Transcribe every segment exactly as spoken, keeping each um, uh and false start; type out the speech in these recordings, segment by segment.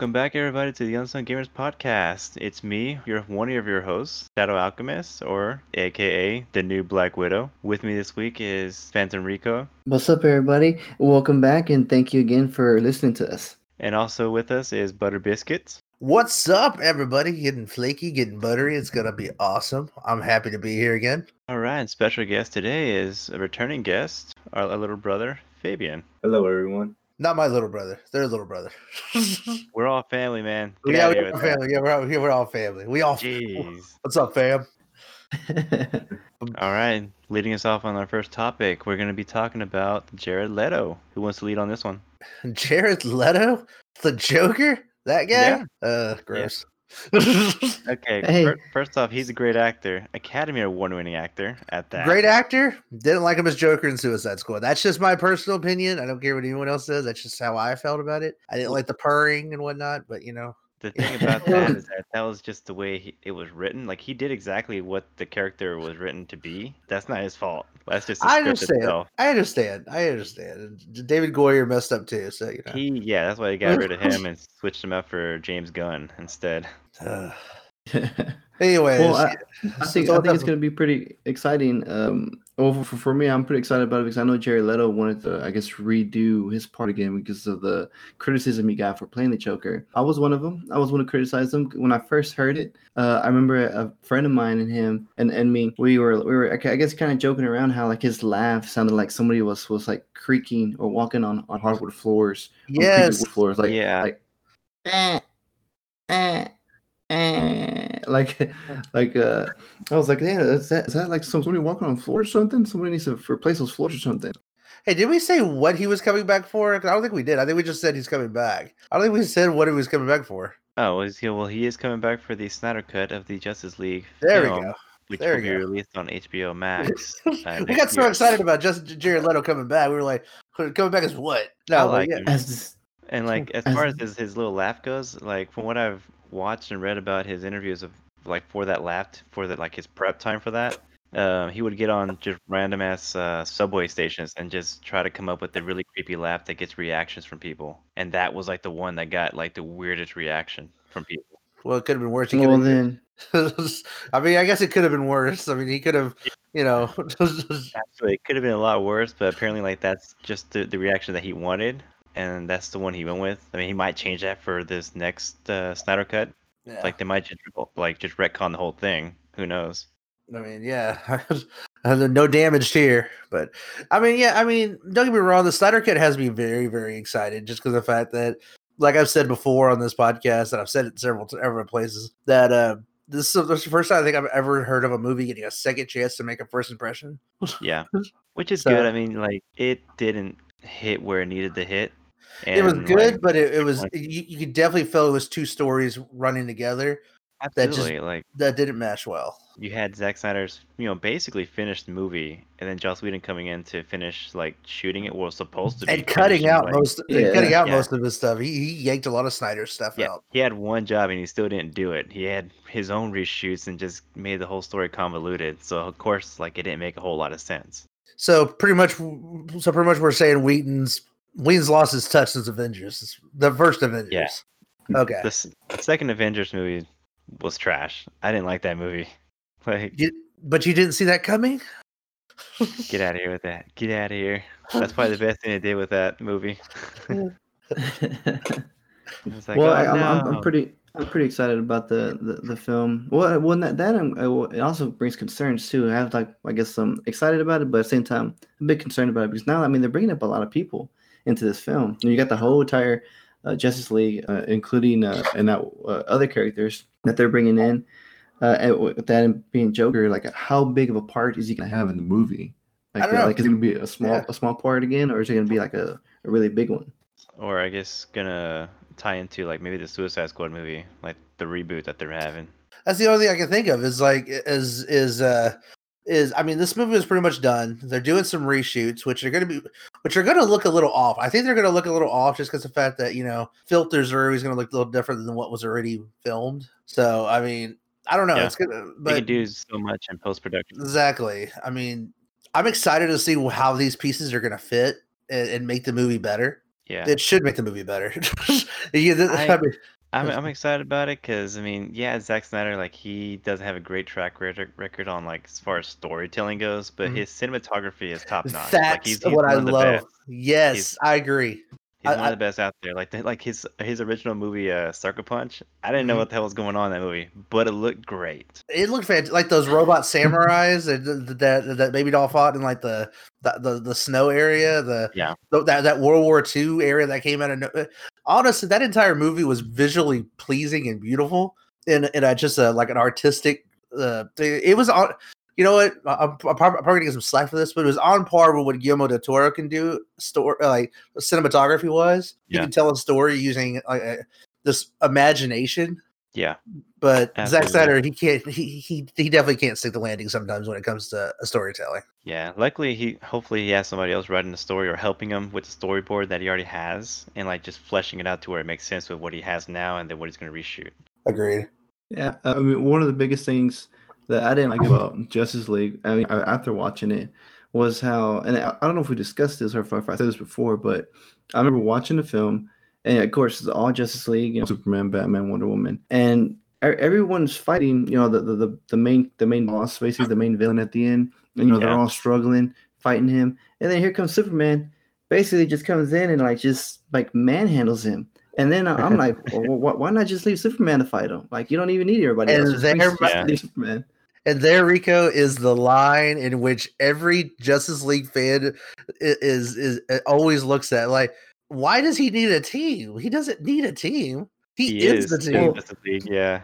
Welcome back, everybody, to the Unsung Gamers Podcast. It's me, your one of your hosts, Shadow Alchemist, or A K A the new Black Widow. With me this week is Phantom Rico. What's up, everybody? Welcome back, and thank you again for listening to us. And also with us is Butter Biscuits. What's up, everybody? Getting flaky, getting buttery. It's gonna be awesome. I'm happy to be here again. All right, and special guest today is a returning guest, our little brother, Fabian. Hello, everyone. Not my little brother. Their little brother. We're all family, man. Get yeah, we're all family. That. Yeah, we're all, yeah, we're all family. We all. Jeez. What's up, fam? All right. Leading us off on our first topic, we're going to be talking about Jared Leto. Who wants to lead on this one? Jared Leto? The Joker? That guy? Yeah. Uh, gross. Yeah. Okay. Hey. First, first off, he's a great actor. Academy Award-winning actor at that. Great actor. Didn't like him as Joker in Suicide Squad. That's just my personal opinion. I don't care what anyone else says. That's just how I felt about it. I didn't like the purring and whatnot, but you know. The thing about that is that that was just the way he, it was written. Like, he did exactly what the character was written to be. That's not his fault. That's just the I understand. Itself. I understand. I understand. And David Goyer messed up too. So you know. He, yeah, that's why they got rid of him and switched him out for James Gunn instead. Uh, anyways, well, I, I think I think it's gonna be pretty exciting. Um, well, for, for me, I'm pretty excited about it because I know Jared Leto wanted to, I guess, redo his part again because of the criticism he got for playing the Joker. I was one of them. I was one to criticize him when I first heard it. Uh, I remember a friend of mine and him and, and me. We were we were I guess kind of joking around how like his laugh sounded like somebody was was like creaking or walking on, on hardwood floors. Yes, hardwood floors. Like yeah. Like, eh, eh. Like, like, uh, I was like, yeah, is that, is that like somebody walking on the floor or something? Somebody needs to replace those floors or something. Hey, did we say what he was coming back for? I don't think we did. I think we just said he's coming back. I don't think we said what he was coming back for. Oh, well, he is coming back for the Snyder Cut of the Justice League. There film, we go. Which there will be go. Released on H B O Max. Uh, we got so year. excited about just Jared Leto coming back. We were like, coming back as what? No, like, yeah. as, and like, as, as far as his, his little laugh goes, like, from what I've watched and read about his interviews of like for that laugh for that like his prep time for that um he would get on just random ass uh subway stations and just try to come up with the really creepy laugh that gets reactions from people, and that was like the one that got like the weirdest reaction from people. Well, it could have been worse. Well, then I mean, I guess it could have been worse. I mean, he could have, you know. Actually, it could have been a lot worse, but apparently like that's just the, the reaction that he wanted. And that's the one he went with. I mean, he might change that for this next uh, Snyder Cut. Yeah. Like, they might just like just retcon the whole thing. Who knows? I mean, yeah. No damage here. But, I mean, yeah, I mean, don't get me wrong. The Snyder Cut has me very, very excited just because of the fact that, like I've said before on this podcast, and I've said it in several, several places, that uh, this is the first time I think I've ever heard of a movie getting a second chance to make a first impression. Yeah, which is so good. I mean, like, it didn't hit where it needed to hit. And it was good, like, but it, it was like, you, you could definitely feel it was two stories running together. Absolutely, that just, like that didn't mesh well. You had Zack Snyder's, you know, basically finished the movie, and then Joss Whedon coming in to finish like shooting it, was supposed to be, and cutting out like, most, yeah, and cutting out yeah. most of his stuff. He, he yanked a lot of Snyder's stuff yeah. out. He had one job, and he still didn't do it. He had his own reshoots and just made the whole story convoluted. So of course, like it didn't make a whole lot of sense. So pretty much, so pretty much, we're saying Whedon's. Whedon's lost his touch since Avengers. The first Avengers. Yeah. Okay. The, the second Avengers movie was trash. I didn't like that movie. Like, you, But you didn't see that coming? Get out of here with that. Get out of here. That's probably the best thing they did with that movie. It's like, well, oh, I, no. I'm, I'm pretty... I'm pretty excited about the, the, the film. Well, well, that that it also brings concerns too. I have like I guess I'm excited about it, but at the same time, I'm a bit concerned about it because now I mean they're bringing up a lot of people into this film. You got the whole entire uh, Justice League, uh, including uh, and that, uh, other characters that they're bringing in. Uh, and that being Joker, like how big of a part is he gonna have in the movie? Like, I don't know. Like, is it gonna be a small yeah. a small part again, or is it gonna be like a, a really big one? Or I guess gonna tie into like maybe the Suicide Squad movie, like the reboot that they're having. That's the only thing I can think of is like is is uh is I mean this movie is pretty much done. They're doing some reshoots, which are gonna be which are gonna look a little off. I think they're gonna look a little off just because the fact that you know filters are always gonna look a little different than what was already filmed. So I mean I don't know. Yeah. It's gonna but they can do so much in post production. Exactly. I mean I'm excited to see how these pieces are gonna fit and, and make the movie better. Yeah, it should make the movie better. yeah, this, I, probably... I'm I'm excited about it because I mean, yeah, Zack Snyder, like he doesn't have a great track record on like as far as storytelling goes, but mm-hmm. his cinematography is top notch. That's like, he's, he's what I love. Best. Yes, he's, I agree. He's I, one of the best out there. Like the, like his his original movie, uh, Sucker Punch. I didn't know what the hell was going on in that movie, but it looked great. It looked fantastic. Like those robot samurais that, that that baby doll fought in like the the, the, the snow area. The yeah. The, that that World War Two area that came out of no- honestly, that entire movie was visually pleasing and beautiful, and and I just uh, like an artistic. Uh, thing. It was on. You know what? I'm, I'm probably going to get some slack for this, but it was on par with what Guillermo del Toro can do, story, like cinematography wise. Yeah. You can tell a story using like uh, this imagination. Yeah. But Zack Snyder, he can't. He, he he definitely can't stick the landing sometimes when it comes to uh, storytelling. Yeah. Luckily, he hopefully he has somebody else writing the story or helping him with the storyboard that he already has, and like just fleshing it out to where it makes sense with what he has now and then what he's going to reshoot. Agreed. Yeah. I mean, one of the biggest things that I didn't like about Justice League, I mean, after watching it, was how, and I don't know if we discussed this or if I said this before, but I remember watching the film, and of course, it's all Justice League, you know, Superman, Batman, Wonder Woman, and everyone's fighting, you know, the the, the main the main boss, basically the main villain at the end, and, you know, yeah. they're all struggling, fighting him, and then here comes Superman, basically just comes in and, like, just, like, manhandles him. And then I'm like, well, why not just leave Superman to fight him? Like, you don't even need everybody else. Just leave, yeah. leave Superman. And there, Rico, is the line in which every Justice League fan is, is is always looks at. Like, why does he need a team? He doesn't need a team. He, he is, is the team. Justice League, yeah.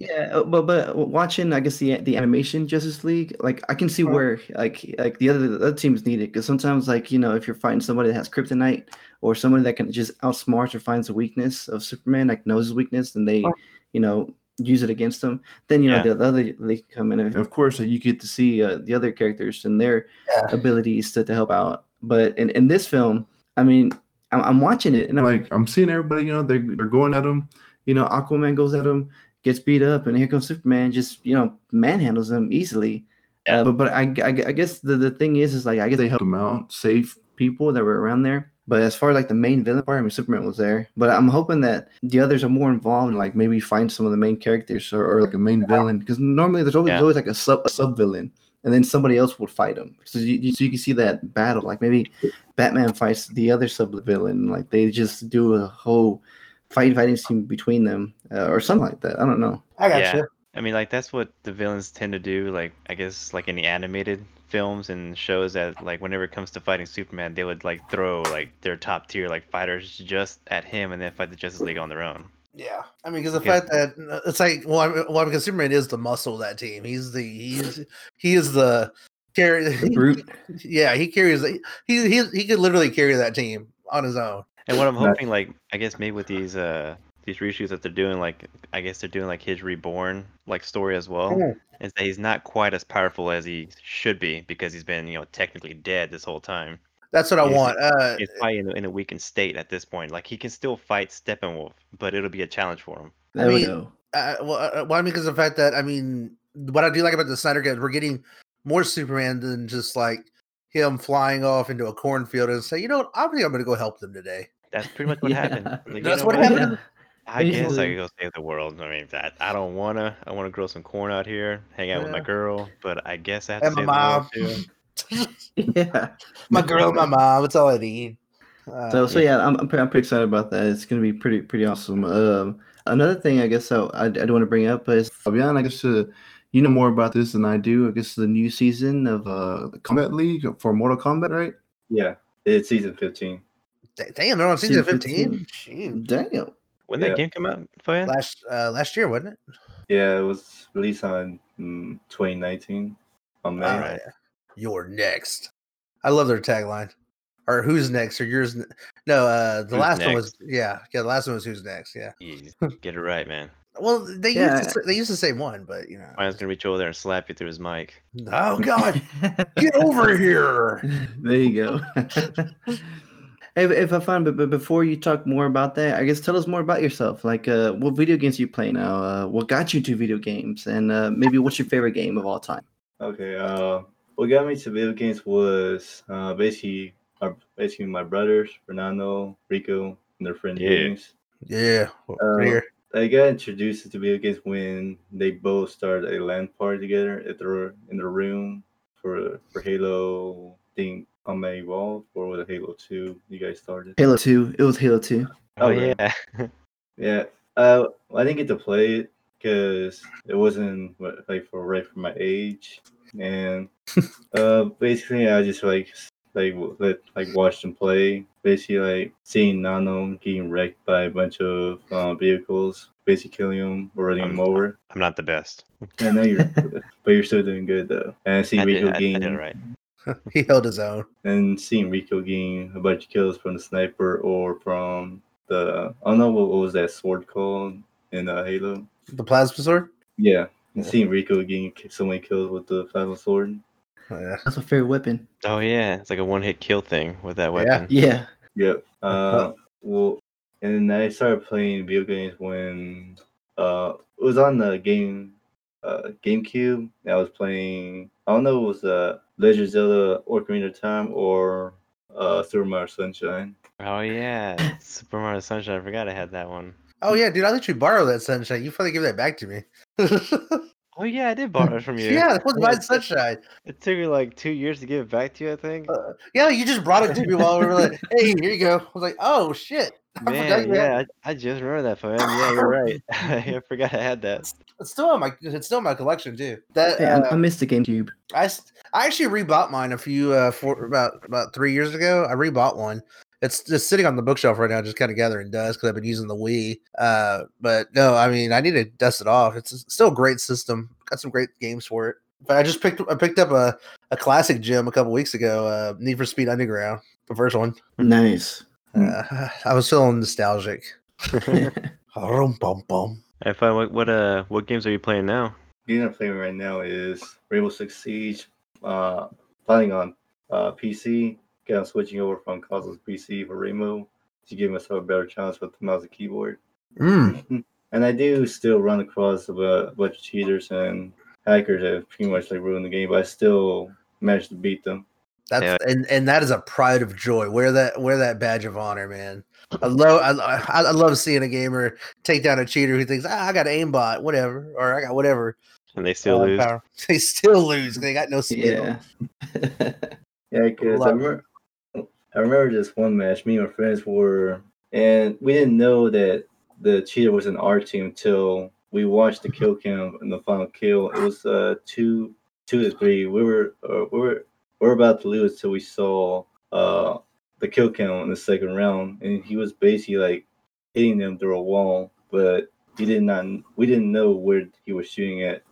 yeah, but but watching, I guess, the the animation Justice League, like, I can see oh. where, like, like the other, the other team's needed. Because sometimes, like, you know, if you're fighting somebody that has kryptonite or somebody that can just outsmart or finds a weakness of Superman, like, knows his weakness, and they, oh. you know, use it against them, then you know yeah. the other they come in, and of course you get to see uh, the other characters and their yeah. abilities to, to help out. But in, in this film, I mean, I'm, I'm watching it and I'm like, I'm seeing everybody, you know, they're, they're going at him, you know, Aquaman goes at him, gets beat up, and here comes Superman, just, you know, manhandles him easily. Yeah. Uh, but but I, I, I guess the, the thing is is like, I guess they helped him out, save people that were around there. But as far as, like, the main villain part, I mean, Superman was there. But I'm hoping that the others are more involved and, like, maybe find some of the main characters or, or like, a main yeah. villain. Because normally there's always, yeah. always like, a, sub, a sub-villain. And then somebody else would fight him. So you, so you can see that battle. Like, maybe Batman fights the other sub-villain. Like, they just do a whole fight-fighting scene between them. Uh, or something like that. I don't know. I got yeah. you. I mean, like, that's what the villains tend to do. Like, I guess, like, in the animated films and shows, that like whenever it comes to fighting Superman, they would like throw like their top tier like fighters just at him and then fight the Justice League on their own. Yeah, I mean, because the yeah. fact that it's like, well, I mean, well, because Superman is the muscle of that team. He's the he's he is the carry. The brute. Yeah, he carries. He he he could literally carry that team on his own. And what I'm hoping, like, I guess maybe with these uh these reshoots that they're doing, like, I guess they're doing like his reborn like story as well. Yeah. Is that he's not quite as powerful as he should be because he's been, you know, technically dead this whole time. That's what I he's, want. Uh, he's fighting in a weakened state at this point. Like, he can still fight Steppenwolf, but it'll be a challenge for him. There I mean, we go. Uh, well, uh, well, I mean, because of the fact that, I mean, what I do like about the Snyder Cut, we're getting more Superman than just like him flying off into a cornfield and say, you know what, I think I'm going to go help them today. That's pretty much what yeah. happened. Like, That's what, what happened. Yeah. I guess I could go save the world. I mean, I, I don't want to. I want to grow some corn out here, hang out yeah. with my girl, but I guess I have to and save my the world, mom. Too. yeah. My girl, my mom. That's all I need. Uh, so, so yeah, yeah I'm, I'm pretty excited about that. It's going to be pretty pretty awesome. Um, another thing I guess I, I do want to bring up is, Fabian, I guess uh, you know more about this than I do. I guess the new season of uh, the Combat League for Mortal Kombat, right? Yeah, it's season fifteen. Damn, they're on season, season fifteen? fifteen. Damn. When yeah. that game come out, Fabian? Last uh, last year, wasn't it? Yeah, it was released on mm, twenty nineteen. On May. All right. You're next. I love their tagline. Or who's next? Or yours? Ne- no, uh, the who's last next? one was yeah. Yeah, the last one was who's next? Yeah. yeah get it right, man. Well, they yeah. used to, they used to say one, but you know. Mine's gonna reach over there and slap you through his mic. Oh God! Get over here! There you go. If, if I find, but, but before you talk more about that, I guess tell us more about yourself. Like, uh, what video games you play now? Uh, what got you to video games? And uh, maybe what's your favorite game of all time? Okay. Uh, what got me to video games was uh, basically our, basically my brothers, Fernando, Rico, and their friend yeah. James. Yeah. Um, they got introduced to video games when they both started a LAN party together at their, in their room for for Halo, I think, Combat Evolved, or was it Halo two you guys started? Halo two. It was Halo two. Oh, oh yeah. Yeah. Uh, I didn't get to play it because it wasn't like for right for my age. And uh, basically, I just like like let, like watched them play. Basically, like seeing Nano getting wrecked by a bunch of uh, vehicles, basically killing him or running I'm, him over. I'm not the best. I know you're, but you're still doing good though. And I see I Rico did, getting I, I did right. He held his own. And seeing Rico getting a bunch of kills from the sniper or from the I don't know what, what was that sword called in uh, Halo. The plasma sword. Yeah. And seeing Rico getting so many kills with the plasma sword. Oh, yeah. That's a fair weapon. Oh, yeah. It's like a one-hit kill thing with that weapon. Yeah. Yeah. Yep. Uh, well, and I started playing video games when uh, it was on the game uh, GameCube. I was playing, I don't know if it was uh, Legend of Zelda Ocarina of Time or uh, Super Mario Sunshine. Oh, yeah. Super Mario Sunshine. I forgot I had that one. Oh, yeah, dude, I literally borrowed that Sunshine. You finally gave that back to me. Oh, yeah, I did borrow it from you. Yeah, that was my Sunshine. It took me like two years to give it back to you, I think. Uh, yeah, you just brought it to me while we were like, hey, here you go. I was like, oh, shit. I Man, yeah, I, I just remember that, man. Yeah, you're right. I forgot I had that. It's still in my, it's still in my collection, too. That yeah, uh, I missed the GameCube. I, I actually rebought mine a few, uh, four, about, about three years ago. I rebought one. It's just sitting on the bookshelf right now, just kind of gathering dust because I've been using the Wii. Uh, but no, I mean, I need to dust it off. It's still a great system. Got some great games for it. But I just picked I picked up a, a classic gem a couple weeks ago, uh, Need for Speed Underground, the first one. Nice. Uh, I was feeling nostalgic. I find what what uh what games are you playing now? The game I'm playing right now is Rainbow Six Siege. Uh, playing on uh, P C. I'm switching over from consoles P C for Rainbow to give myself a better chance with the mouse and keyboard. Mm. And I do still run across a bunch of cheaters and hackers that have pretty much like ruined the game, but I still managed to beat them. That's yeah. and, and that is a pride of joy. Wear that wear that badge of honor, man. I love I, I love seeing a gamer take down a cheater who thinks ah, I got aimbot, whatever, or I got whatever, and they still uh, lose. Power. They still lose. They got no skill. Yeah, because I remember. I remember this one match, me and my friends were, and we didn't know that the cheater was in our team until we watched the kill cam and the final kill. It was uh, two, two to three. We were, uh, we were, we were about to lose until we saw uh, the kill cam in the second round, and he was basically like hitting them through a wall, but he did not. We didn't know where he was shooting at,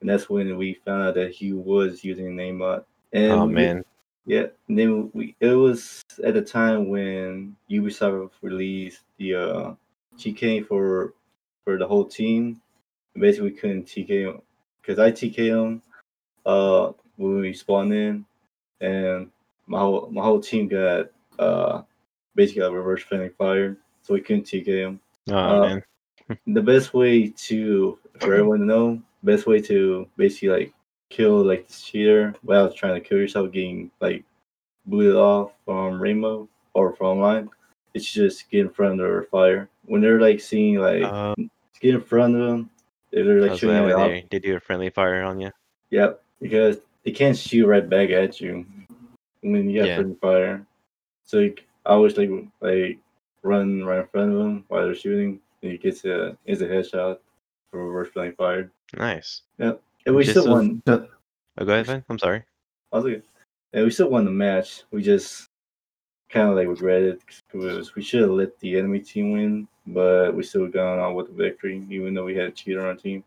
and that's when we found out that he was using aimbot. And oh man. We, Yeah, and then we it was at a time when Ubisoft released the uh, T K for for the whole team. And basically, we couldn't T K him because I T K him uh, when we spawned in, and my whole my whole team got uh, basically got reverse friendly fired, so we couldn't T K him. Oh, uh, man. The best way to for everyone to know, best way to basically like. kill like this cheater without trying to kill yourself, getting like booted off from Rainbow or from online. It's just get in front of their fire when they're like seeing like uh, get in front of them. If they're like shooting at they, they do a friendly fire on you. Yep, because they can't shoot right back at you when you got yeah. friendly fire. So like, I always like like run right in front of them while they're shooting, and it gets a is a headshot for reverse friendly fire. Nice. Yep. And we just still won. Oh, go ahead, man. I'm sorry. I was like, and we still won the match. We just kind of like regretted because we should have let the enemy team win, but we still got on with the victory, even though we had a cheater on our team.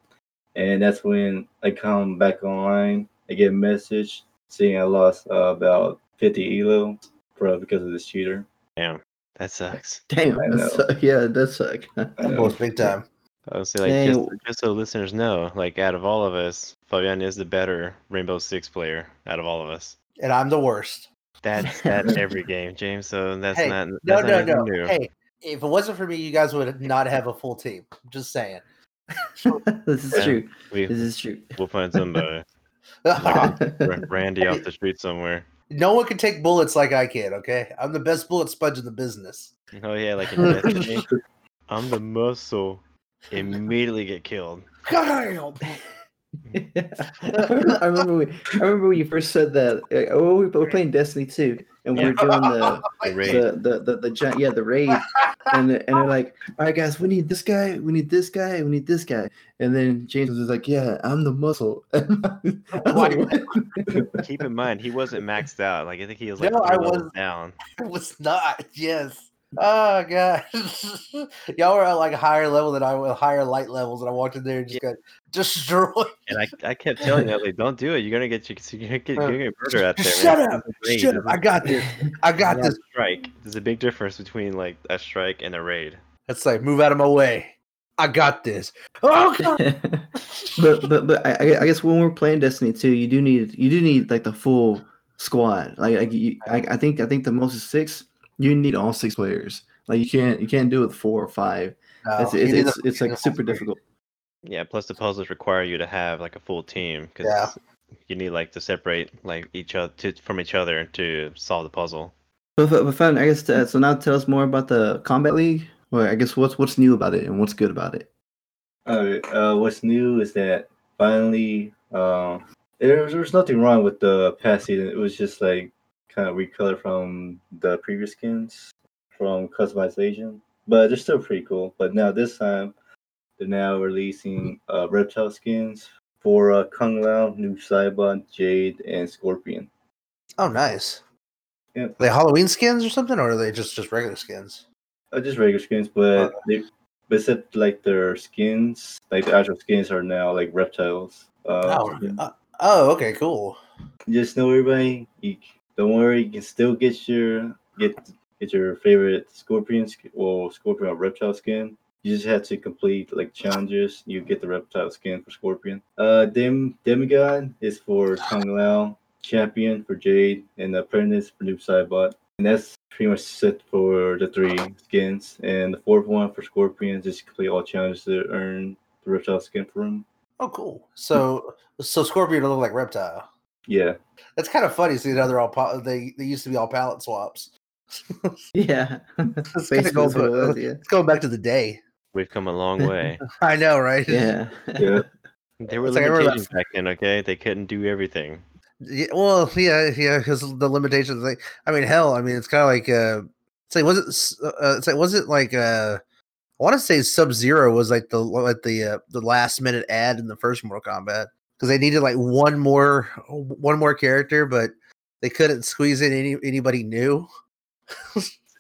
And that's when I come back online. I get a message saying I lost uh, about fifty elo for, because of this cheater. Damn, that sucks. Damn, that sucks. Yeah, that sucks. That was big time. I would say, like, hey. just, just so listeners know, like, out of all of us, Fabian is the better Rainbow Six player out of all of us. And I'm the worst. That's, that's every game, James, so that's hey, not that's No, not no, no. New. Hey, if it wasn't for me, you guys would not have a full team. I'm just saying. This is yeah, true. We, this is true. We'll find somebody. Like, Randy off the street somewhere. No one can take bullets like I can, okay? I'm the best bullet sponge in the business. Oh, yeah, like in Destiny. I'm the muscle. Immediately get killed. God. I remember we, I remember when you first said that. Like, oh, we were playing Destiny two, and we were doing the the, raid. The, the, the, the giant, yeah, the raid, and the, and they're like, all right, guys, we need this guy, we need this guy, we need this guy, and then James was like, yeah, I'm the muscle. Keep in mind, he wasn't maxed out. Like I think he was like no, I was down. I was not. Yes. Oh god, y'all were at like a higher level than I was, higher light levels, and I walked in there and just yeah. got destroyed. And I, I kept telling you, like, don't do it. You're gonna get you're gonna get, you're gonna murder out there. Shut man. up! Shut up! I got this. I got this. Strike. There's a big difference between like a strike and a raid. That's like move out of my way. I got this. Oh god. but but but I, I guess when we're playing Destiny two, you do need you do need like the full squad. Like, like you, I I think I think the most is six. You need all six players. Like you can't, you can't do it with four or five. No, it's it's it's, the, it's like super difficult. Yeah, plus the puzzles require you to have like a full team because yeah. you need like to separate like each other to, from each other to solve the puzzle. But, but, but fun, I guess. Uh, so now tell us more about the Combat League. Or I guess what's what's new about it and what's good about it. All right. Uh, what's new is that finally, uh, there was, there was nothing wrong with the past season. It was just like. Kind of recolor from the previous skins from customization, but they're still pretty cool. But now this time, they're now releasing uh, reptile skins for uh, Kung Lao, Noob Saibot, Jade, and Scorpion. Oh, nice! Yeah, are they Halloween skins or something, or are they just, just regular skins? Uh, just regular skins, but oh. they, except like their skins, like the actual skins are now like reptiles. Uh, oh, uh, oh, okay, cool. Just know everybody. You, Don't worry, you can still get your get get your favorite scorpion skin or scorpion or reptile skin. You just have to complete like challenges. You get the reptile skin for scorpion. Uh, Dem demigod is for Kung Lao, champion for Jade, and apprentice for Noob Saibot. And that's pretty much set for the three skins. And the fourth one for scorpion, just complete all challenges to earn the reptile skin for him. Oh, cool. So so scorpion will look like reptile. Yeah, that's kind of funny. See how they're all pal- they they used to be all palette swaps. Yeah, it's kind of going cool, back, yeah. It's going back to the day. We've come a long way. I know, right? Yeah, yeah. They were it's limitations like back then. Okay, they couldn't do everything. Yeah, well, yeah, yeah, because the limitations. Like, I mean, hell, I mean, it's kind of like uh, say like, was it uh, say like, was it like uh, I want to say Sub-Zero was like the like the uh, the last minute ad in the first Mortal Kombat. Because they needed like one more, one more character, but they couldn't squeeze in any anybody new.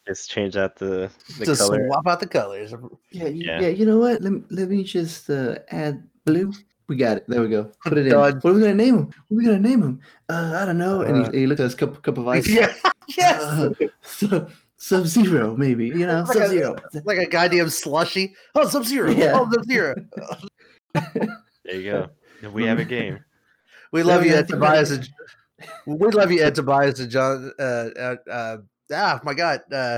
Just change out the, the just color. Swap out the colors. Yeah, you, yeah. yeah. You know what? Let me, let me just uh, add blue. We got it. There we go. Put it in. God. What are we gonna name him? What are we gonna name him? Uh, I don't know. Uh, and he, he looked at his cup, cup of ice. Yeah. Yes. Uh, so, Sub-Zero, maybe. You know, like Sub-Zero. A, like a goddamn slushy. Oh, Sub-Zero. Yeah. Oh, Sub-Zero. There you go. We have a game. We love yeah, you, Ed Tobias. And, we love you, Ed Tobias and John. Uh, uh, uh, ah, my God, uh,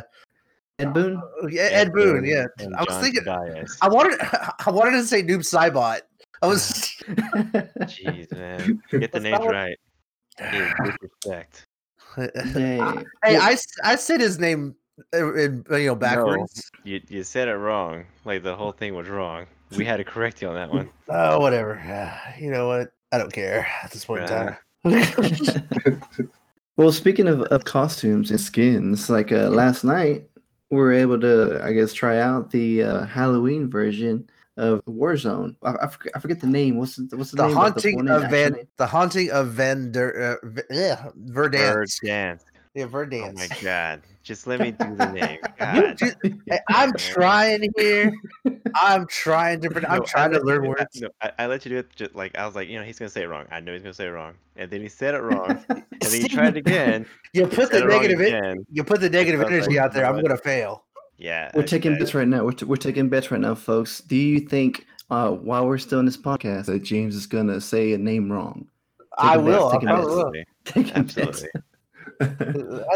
Ed Boone. Yeah, Ed, Ed Boone. Boone. Yeah, and I was John thinking. Tobias. I wanted. I wanted to say Noob Saibot. I was. Jeez, man, get the names right. Dude, with respect. Hey, hey I, I said his name in you know backwards. No, you you said it wrong. Like the whole thing was wrong. We had to correct you on that one. Oh, whatever. Uh, you know what? I don't care at this point uh. in time. Well, speaking of, of costumes and skins, like uh, last night, we were able to, I guess, try out the uh, Halloween version of Warzone. I, I, forget, I forget the name. What's the, what's the, the name? Haunting of, of Van, the Haunting of Vander, uh, v- yeah, Verdansk. Verdansk. Yeah, Verdansk. Oh, my God. Just let me do the name. God. Just, hey, I'm trying here. I'm trying to. I'm no, trying to learn words. I, no, I, I let you do it. Just like I was like, you know, he's gonna say it wrong. I know he's gonna say it wrong, and then he said it wrong, and then he tried again. You put the negative. In, you put the negative energy like, out there. I'm gonna fail. Yeah, we're I, taking I, bets right now. We're t- we're taking bets right now, folks. Do you think uh, while we're still in this podcast that James is gonna say a name wrong? Taking I will. Bets, I will. Bets, Absolutely.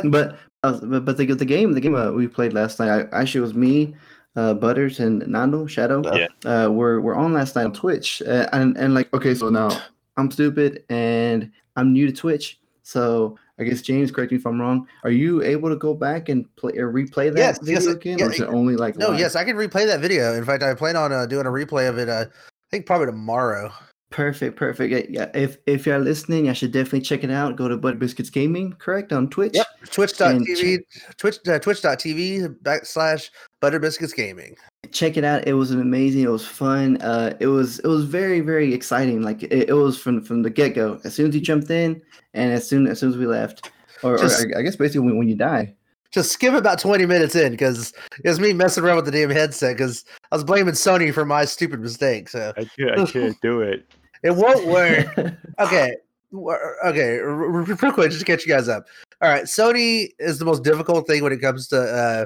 but but but the the game the game uh, we played last night I, actually it was me, uh, Butters and Nando Shadow. Yeah. Uh, we're we're on last night on Twitch uh, and and like okay so now I'm stupid and I'm new to Twitch So I guess, James, correct me if I'm wrong, are you able to go back and play or replay that yes, video yes, again? Yeah, or is it only like no? Live? Yes, I can replay that video. In fact, I plan on uh, doing a replay of it. Uh, I think probably tomorrow. Perfect, perfect. Yeah, if if you're listening, I should definitely check it out. Go to Butter Biscuits Gaming, correct, on Twitch. Yep, twitch dot t v, check- twitch uh, twitch dot t v backslash Butter Biscuits Gaming. Check it out. It was amazing. It was fun. Uh, it was it was very very exciting. Like it, it was from, from the get go. As soon as you jumped in, and as soon as soon as we left, or, just, or I guess basically when, when you die. Just skip about twenty minutes in because it was me messing around with the damn headset because I was blaming Sony for my stupid mistake. So I can't, I can't do it. It won't work. Okay. Okay. Real quick, just to catch you guys up. All right. Sony is the most difficult thing when it comes to uh,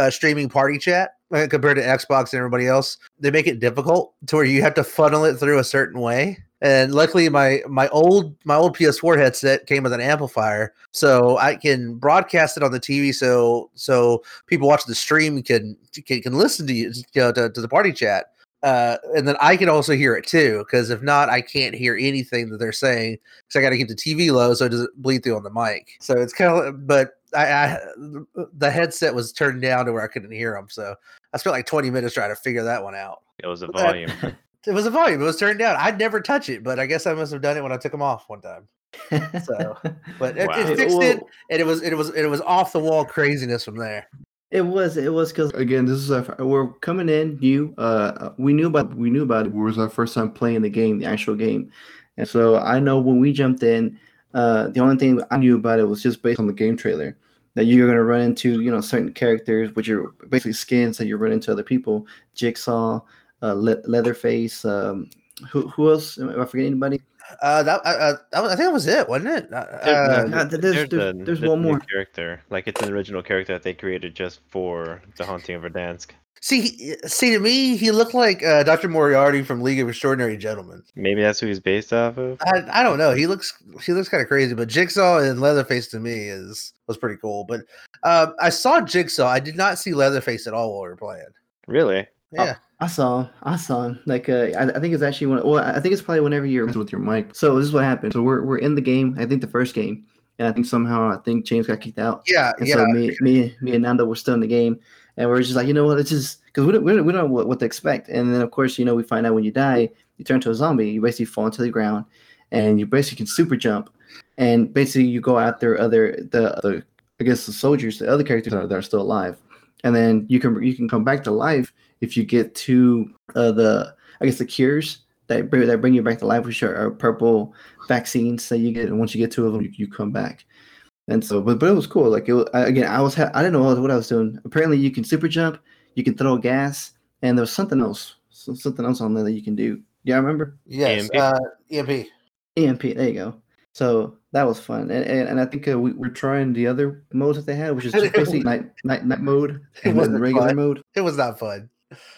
uh, streaming party chat uh, compared to Xbox and everybody else. They make it difficult to where you have to funnel it through a certain way. And luckily, my my old my old P S four headset came with an amplifier, so I can broadcast it on the T V, so so people watching the stream can can, can listen to you, you know, to, to the party chat. Uh, and then I can also hear it too, because if not, I can't hear anything that they're saying because I got to keep the T V low so it doesn't bleed through on the mic. So it's kind of, but I, I the headset was turned down to where I couldn't hear them. So I spent like twenty minutes trying to figure that one out. It was a volume. It was a volume. It was turned down. I'd never touch it, but I guess I must have done it when I took them off one time. So, but it, wow. it fixed it, and it was it was it was off the wall craziness from there. It was, it was because again, this is our, we're coming in new. Uh, we knew about, we knew about it. It was our first time playing the game, the actual game, and so I know when we jumped in, uh, the only thing I knew about it was just based on the game trailer that you're gonna run into, you know, certain characters, which are basically skins that you run into other people, Jigsaw, uh, Le- Leatherface. Um, who who else? Am I forgetting anybody? Uh, that, uh, that was, I think that was it, wasn't it? Uh, there's, no, there's, there's, there's, a, there's one more character. Like it's an original character that they created just for The Haunting of Verdansk. See, see, to me, he looked like uh, Doctor Moriarty from League of Extraordinary Gentlemen. Maybe that's who he's based off of. I, I don't know. He looks he looks kind of crazy, but Jigsaw and Leatherface to me is was pretty cool. But um, I saw Jigsaw. I did not see Leatherface at all while we were playing. Really? Yeah. Oh. I saw, I saw, like, uh, I, I think it's actually one. Well, I think it's probably whenever you're with your mic. So this is what happened. So we're we're in the game. I think the first game, and I think somehow I think James got kicked out. Yeah, and yeah. So me, me, me, and Nando were still in the game, and we we're just like, you know what? It's just because we don't, we don't, we don't know what, what to expect. And then of course, you know, we find out when you die, you turn to a zombie. You basically fall into the ground, and you basically can super jump, and basically you go after other the, the I guess the soldiers, the other characters that are, that are still alive, and then you can you can come back to life. If you get to uh, the, I guess the cures that bring, that bring you back to life, which are, are purple vaccines that you get, and once you get two of them, you, you come back. And so, but but it was cool. Like it was, again, I was ha- I didn't know what I was doing. Apparently, you can super jump, you can throw gas, and there was something else, so, something else on there that you can do. Yeah, I remember. Yes, E M P. Uh, E M P. E M P. There you go. So that was fun, and and, and I think uh, we were trying the other modes that they had, which is just basically night night night mode and then the regular fun. mode. It was not fun.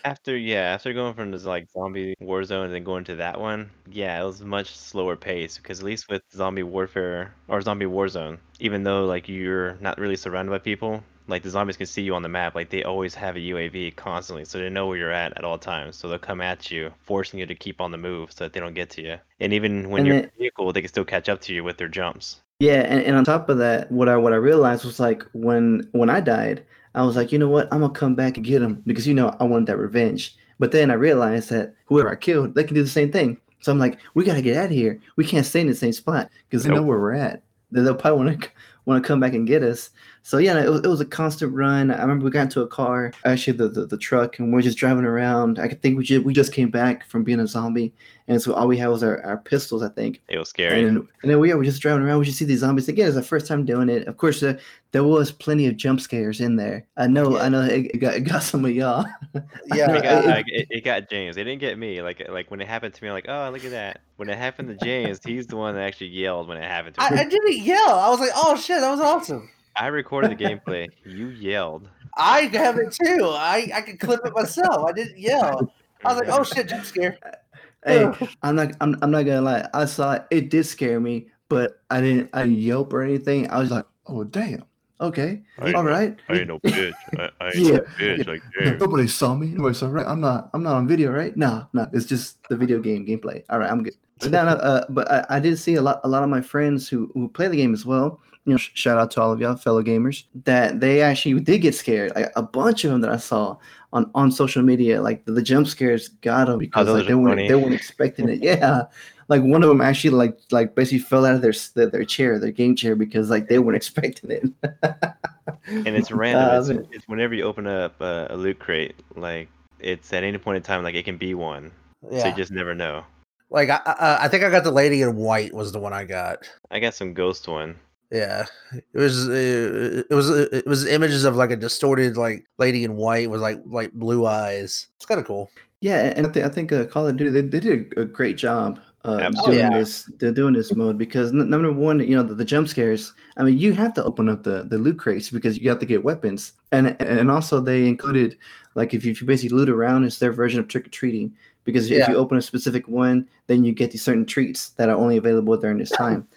After yeah, after going from this like zombie war zone and then going to that one, yeah, it was much slower pace because at least with zombie warfare or zombie war zone, even though like you're not really surrounded by people, like the zombies can see you on the map. Like they always have a U A V constantly, so they know where you're at at all times. So they'll come at you, forcing you to keep on the move so that they don't get to you. And even when and you're it, in a vehicle, they can still catch up to you with their jumps. Yeah, and, and on top of that, what I what I realized was like when when I died. I was like, you know what? I'm going to come back and get him because, you know, I want that revenge. But then I realized that whoever I killed, they can do the same thing. So I'm like, we got to get out of here. We can't stay in the same spot because they nope. know where we're at. They'll probably want to want to come back and get us. So, yeah, it was, it was a constant run. I remember we got into a car, actually the, the, the truck, and we we're just driving around. I think we just, we just came back from being a zombie. And so all we had was our, our pistols, I think. It was scary. And, and then we were just driving around. We just see these zombies. Again, it's our first time doing it. Of course, uh, there was plenty of jump scares in there. I know yeah. I know. It, it, got, it got some of y'all. Yeah, it got, like, it, it got James. It didn't get me. Like, like when it happened to me, I'm like, oh, look at that. When it happened to James, he's the one that actually yelled when it happened to me. I, I didn't yell. I was like, oh, shit, that was awesome. I recorded the gameplay. You yelled. I have it too. I, I could clip it myself. I didn't yell. I was like, oh shit, jump scare. Hey, I'm not I'm I'm not gonna lie. I saw it. It did scare me, but I didn't I didn't yelp or anything. I was like, oh damn. Okay. All right. No, I ain't no bitch. I, I ain't yeah. no bitch. Like damn. Nobody saw me. Nobody saw me. I'm not I'm not on video, right? No, no. It's just the video game gameplay. All right, I'm good. But, no, no, uh, but I, I did see a lot a lot of my friends who, who play the game as well. You know, sh- shout out to all of y'all, fellow gamers, that they actually did get scared. Like, a bunch of them that I saw on, on social media, like the, the jump scares got them because oh, like, they weren't funny. they weren't expecting it. Yeah, like one of them actually like like basically fell out of their their, their chair, their game chair, because like they weren't expecting it. And it's random. It's, uh, it's whenever you open up uh, a loot crate, like it's at any point in time, like it can be one. Yeah. So you just never know. Like, I, I I think I got the lady in white was the one I got. I got some ghost one. Yeah, it was it was it was images of like a distorted like lady in white with like like blue eyes. It's kind of cool. Yeah, and I think I think uh, Call of Duty they, they did a great job uh, doing yeah. this. They're doing this mode because n- number one, you know, the, the jump scares. I mean, you have to open up the, the loot crates because you have to get weapons, and and also they included like if you, if you basically loot around, it's their version of trick or treating. Because yeah. if you open a specific one, then you get these certain treats that are only available during this time.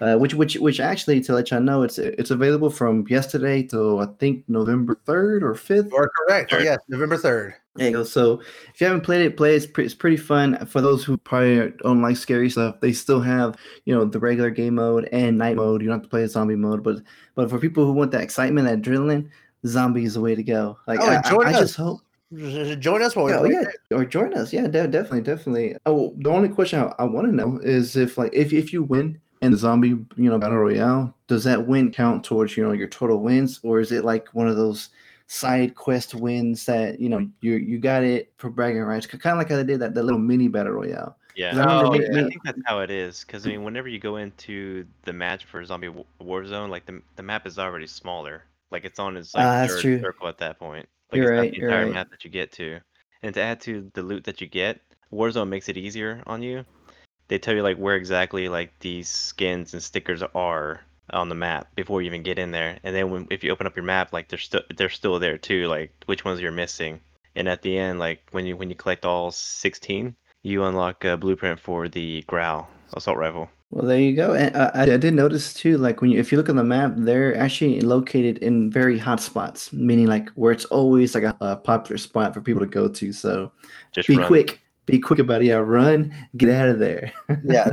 Uh, which, which, which actually, to let y'all know, it's it's available from yesterday to I think November third or fifth. Or correct, oh, yes, November third. There you go. So if you haven't played it, play it. It's, pre- it's pretty fun. For those who probably don't like scary stuff, they still have, you know, the regular game mode and night mode. You don't have to play a zombie mode, but but for people who want that excitement, that adrenaline, zombie is the way to go. Like, oh, enjoy I, I, I just hope. Join us while we yeah, play. Yeah, or join us. Yeah, de- definitely, definitely. Oh, the only question I, I want to know is if, like, if, if you win in the zombie, you know, battle royale, does that win count towards, you know, your total wins, or is it like one of those side quest wins that, you know, you you got it for bragging rights, kind of like how they did that the little mini battle royale? Yeah, oh, I, yeah. I think that's how it is. Because I mean, whenever you go into the match for Zombie Warzone, like the the map is already smaller. Like it's on its like uh, third true. circle at that point. Like you're it's right, not the entire right. map that you get to. And to add to the loot that you get, Warzone makes it easier on you. They tell you like where exactly like these skins and stickers are on the map before you even get in there. And then when if you open up your map, like they're still they're still there too, like which ones you're missing. And at the end, like when you when you collect all sixteen, you unlock a blueprint for the Growl assault rifle. Well, there you go. And I, I did notice too, like when you, if you look on the map, they're actually located in very hot spots, meaning like where it's always like a, a popular spot for people to go to. So just be run. quick, be quick about it. Yeah, run, get out of there. Yeah.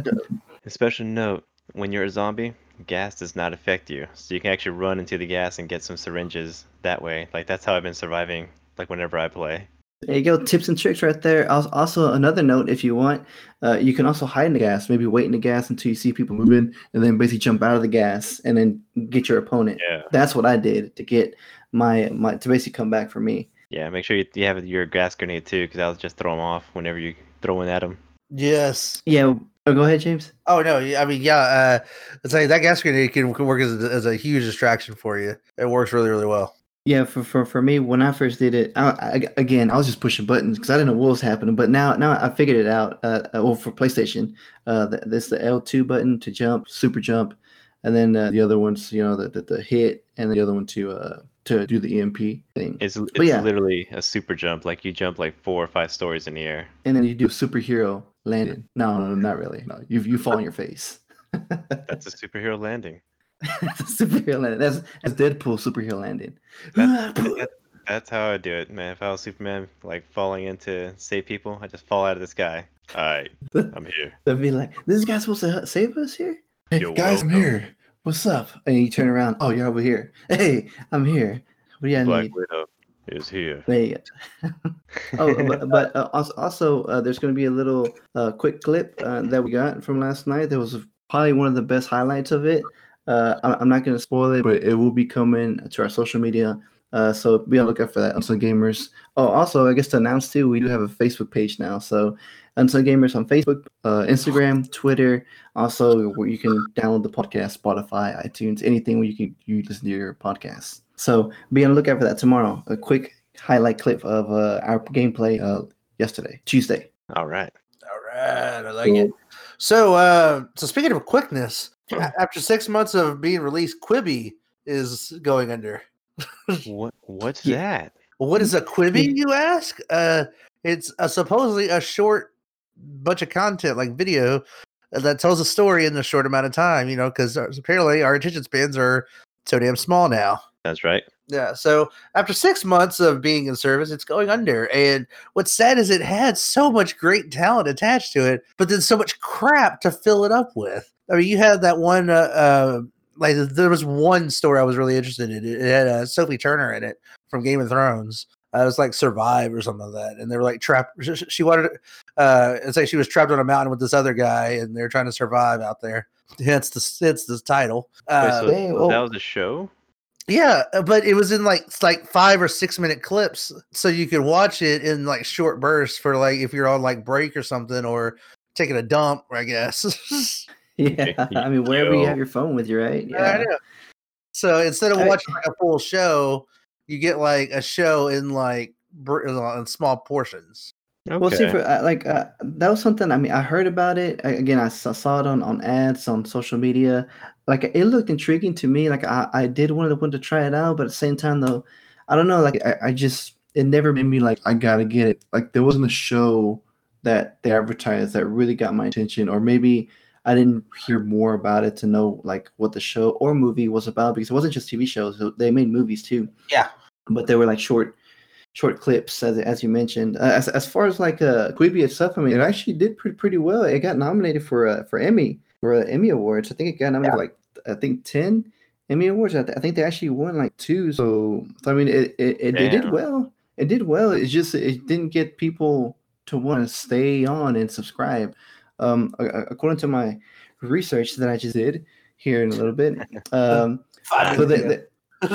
Especially note, when you're a zombie, gas does not affect you, so you can actually run into the gas and get some syringes that way. Like that's how I've been surviving. Like whenever I play. There you go, tips and tricks right there. Also, another note, if you want, uh, you can also hide in the gas. Maybe wait in the gas until you see people moving, and then basically jump out of the gas and then get your opponent. Yeah. That's what I did to get my, my to basically come back for me. Yeah, make sure you, you have your gas grenade too, because I'll just throw them off whenever you throw in at them. Yes. Yeah. Oh, go ahead, James. Oh no, I mean, yeah, uh, it's like that gas grenade can, can work as a, as a huge distraction for you. It works really, really well. Yeah, for, for for me, when I first did it, I, I, again, I was just pushing buttons because I didn't know what was happening. But now now I figured it out. Uh, well, for PlayStation, uh, the, this the L two button to jump, super jump, and then uh, the other one's, you know, the, the, the hit, and the other one to uh, to do the E M P thing. It's, it's yeah. literally a super jump. Like you jump like four or five stories in the air. And then you do superhero landing. No, no, not really. No, you you fall on your face. That's a superhero landing. That's superhero landing. That's, that's Deadpool superhero landing. That's, that, that's how I do it, man. If I was Superman, like falling in to save people, I just fall out of the sky. All right, I'm here. They'd be like, "This guy's supposed to save us here." Hey, Yo, guys, welcome. I'm here. What's up? And you turn around. Oh, you're over here. Hey, I'm here. What do you Black need? Widow is here. There you go. Oh, but, but uh, also, also uh, there's going to be a little uh, quick clip uh, that we got from last night. That was probably one of the best highlights of it. Uh, I'm not going to spoil it, but it will be coming to our social media. Uh, so be on the lookout for that, Unsung Gamers. Oh, also, I guess to announce too, we do have a Facebook page now. So Unsung Gamers on Facebook, uh, Instagram, Twitter. Also, where you can download the podcast, Spotify, iTunes, anything where you can you listen to your podcast. So be on the lookout for that tomorrow. A quick highlight clip of uh, our gameplay uh, yesterday, Tuesday. All right. All right. I like cool. it. So, uh, so speaking of quickness, after six months of being released, Quibi is going under. what? What's that? What is a Quibi, you ask? Uh, it's a, supposedly a short bunch of content, like video, that tells a story in a short amount of time, you know, because apparently our attention spans are so damn small now. That's right. Yeah, so after six months of being in service, it's going under. And what's sad is it had so much great talent attached to it, but then so much crap to fill it up with. I mean, you had that one, uh, uh, like there was one story I was really interested in. It had uh, Sophie Turner in it from Game of Thrones. Uh, it was like Survive or something like that. And they were like trapped. She wanted, uh, it's like she was trapped on a mountain with this other guy and they're trying to survive out there. Hence the, hence the title. Uh, Wait, so hey, well, that was a show? Yeah, but it was in like like five or six minute clips, so you could watch it in like short bursts for like if you're on like break or something or taking a dump, I guess. Yeah, I mean wherever you have your phone with you, right? Yeah, I know. So instead of watching like a full show, you get like a show in like in small portions. Okay. Well, see, for, uh, like uh, that was something. I mean, I heard about it. I, again, I saw it on, on ads on social media. Like, it looked intriguing to me. Like, I, I did want to want to try it out, but at the same time, though, I don't know. Like, I, I just it never made me like I gotta get it. Like, there wasn't a show that they advertised that really got my attention, or maybe I didn't hear more about it to know like what the show or movie was about because it wasn't just T V shows. They made movies too. Yeah, but they were like short. Short clips, as as you mentioned. Uh, as as far as like uh, Quibi itself, I mean, it actually did pretty pretty well. It got nominated for uh, for Emmy for uh, Emmy awards. I think it got nominated yeah. like I think ten Emmy awards. I, th- I think they actually won like two. So, so I mean, it it, it, it did well. It did well. It's just it didn't get people to want to stay on and subscribe. Um, according to my research that I just did here in a little bit, um, so they, they,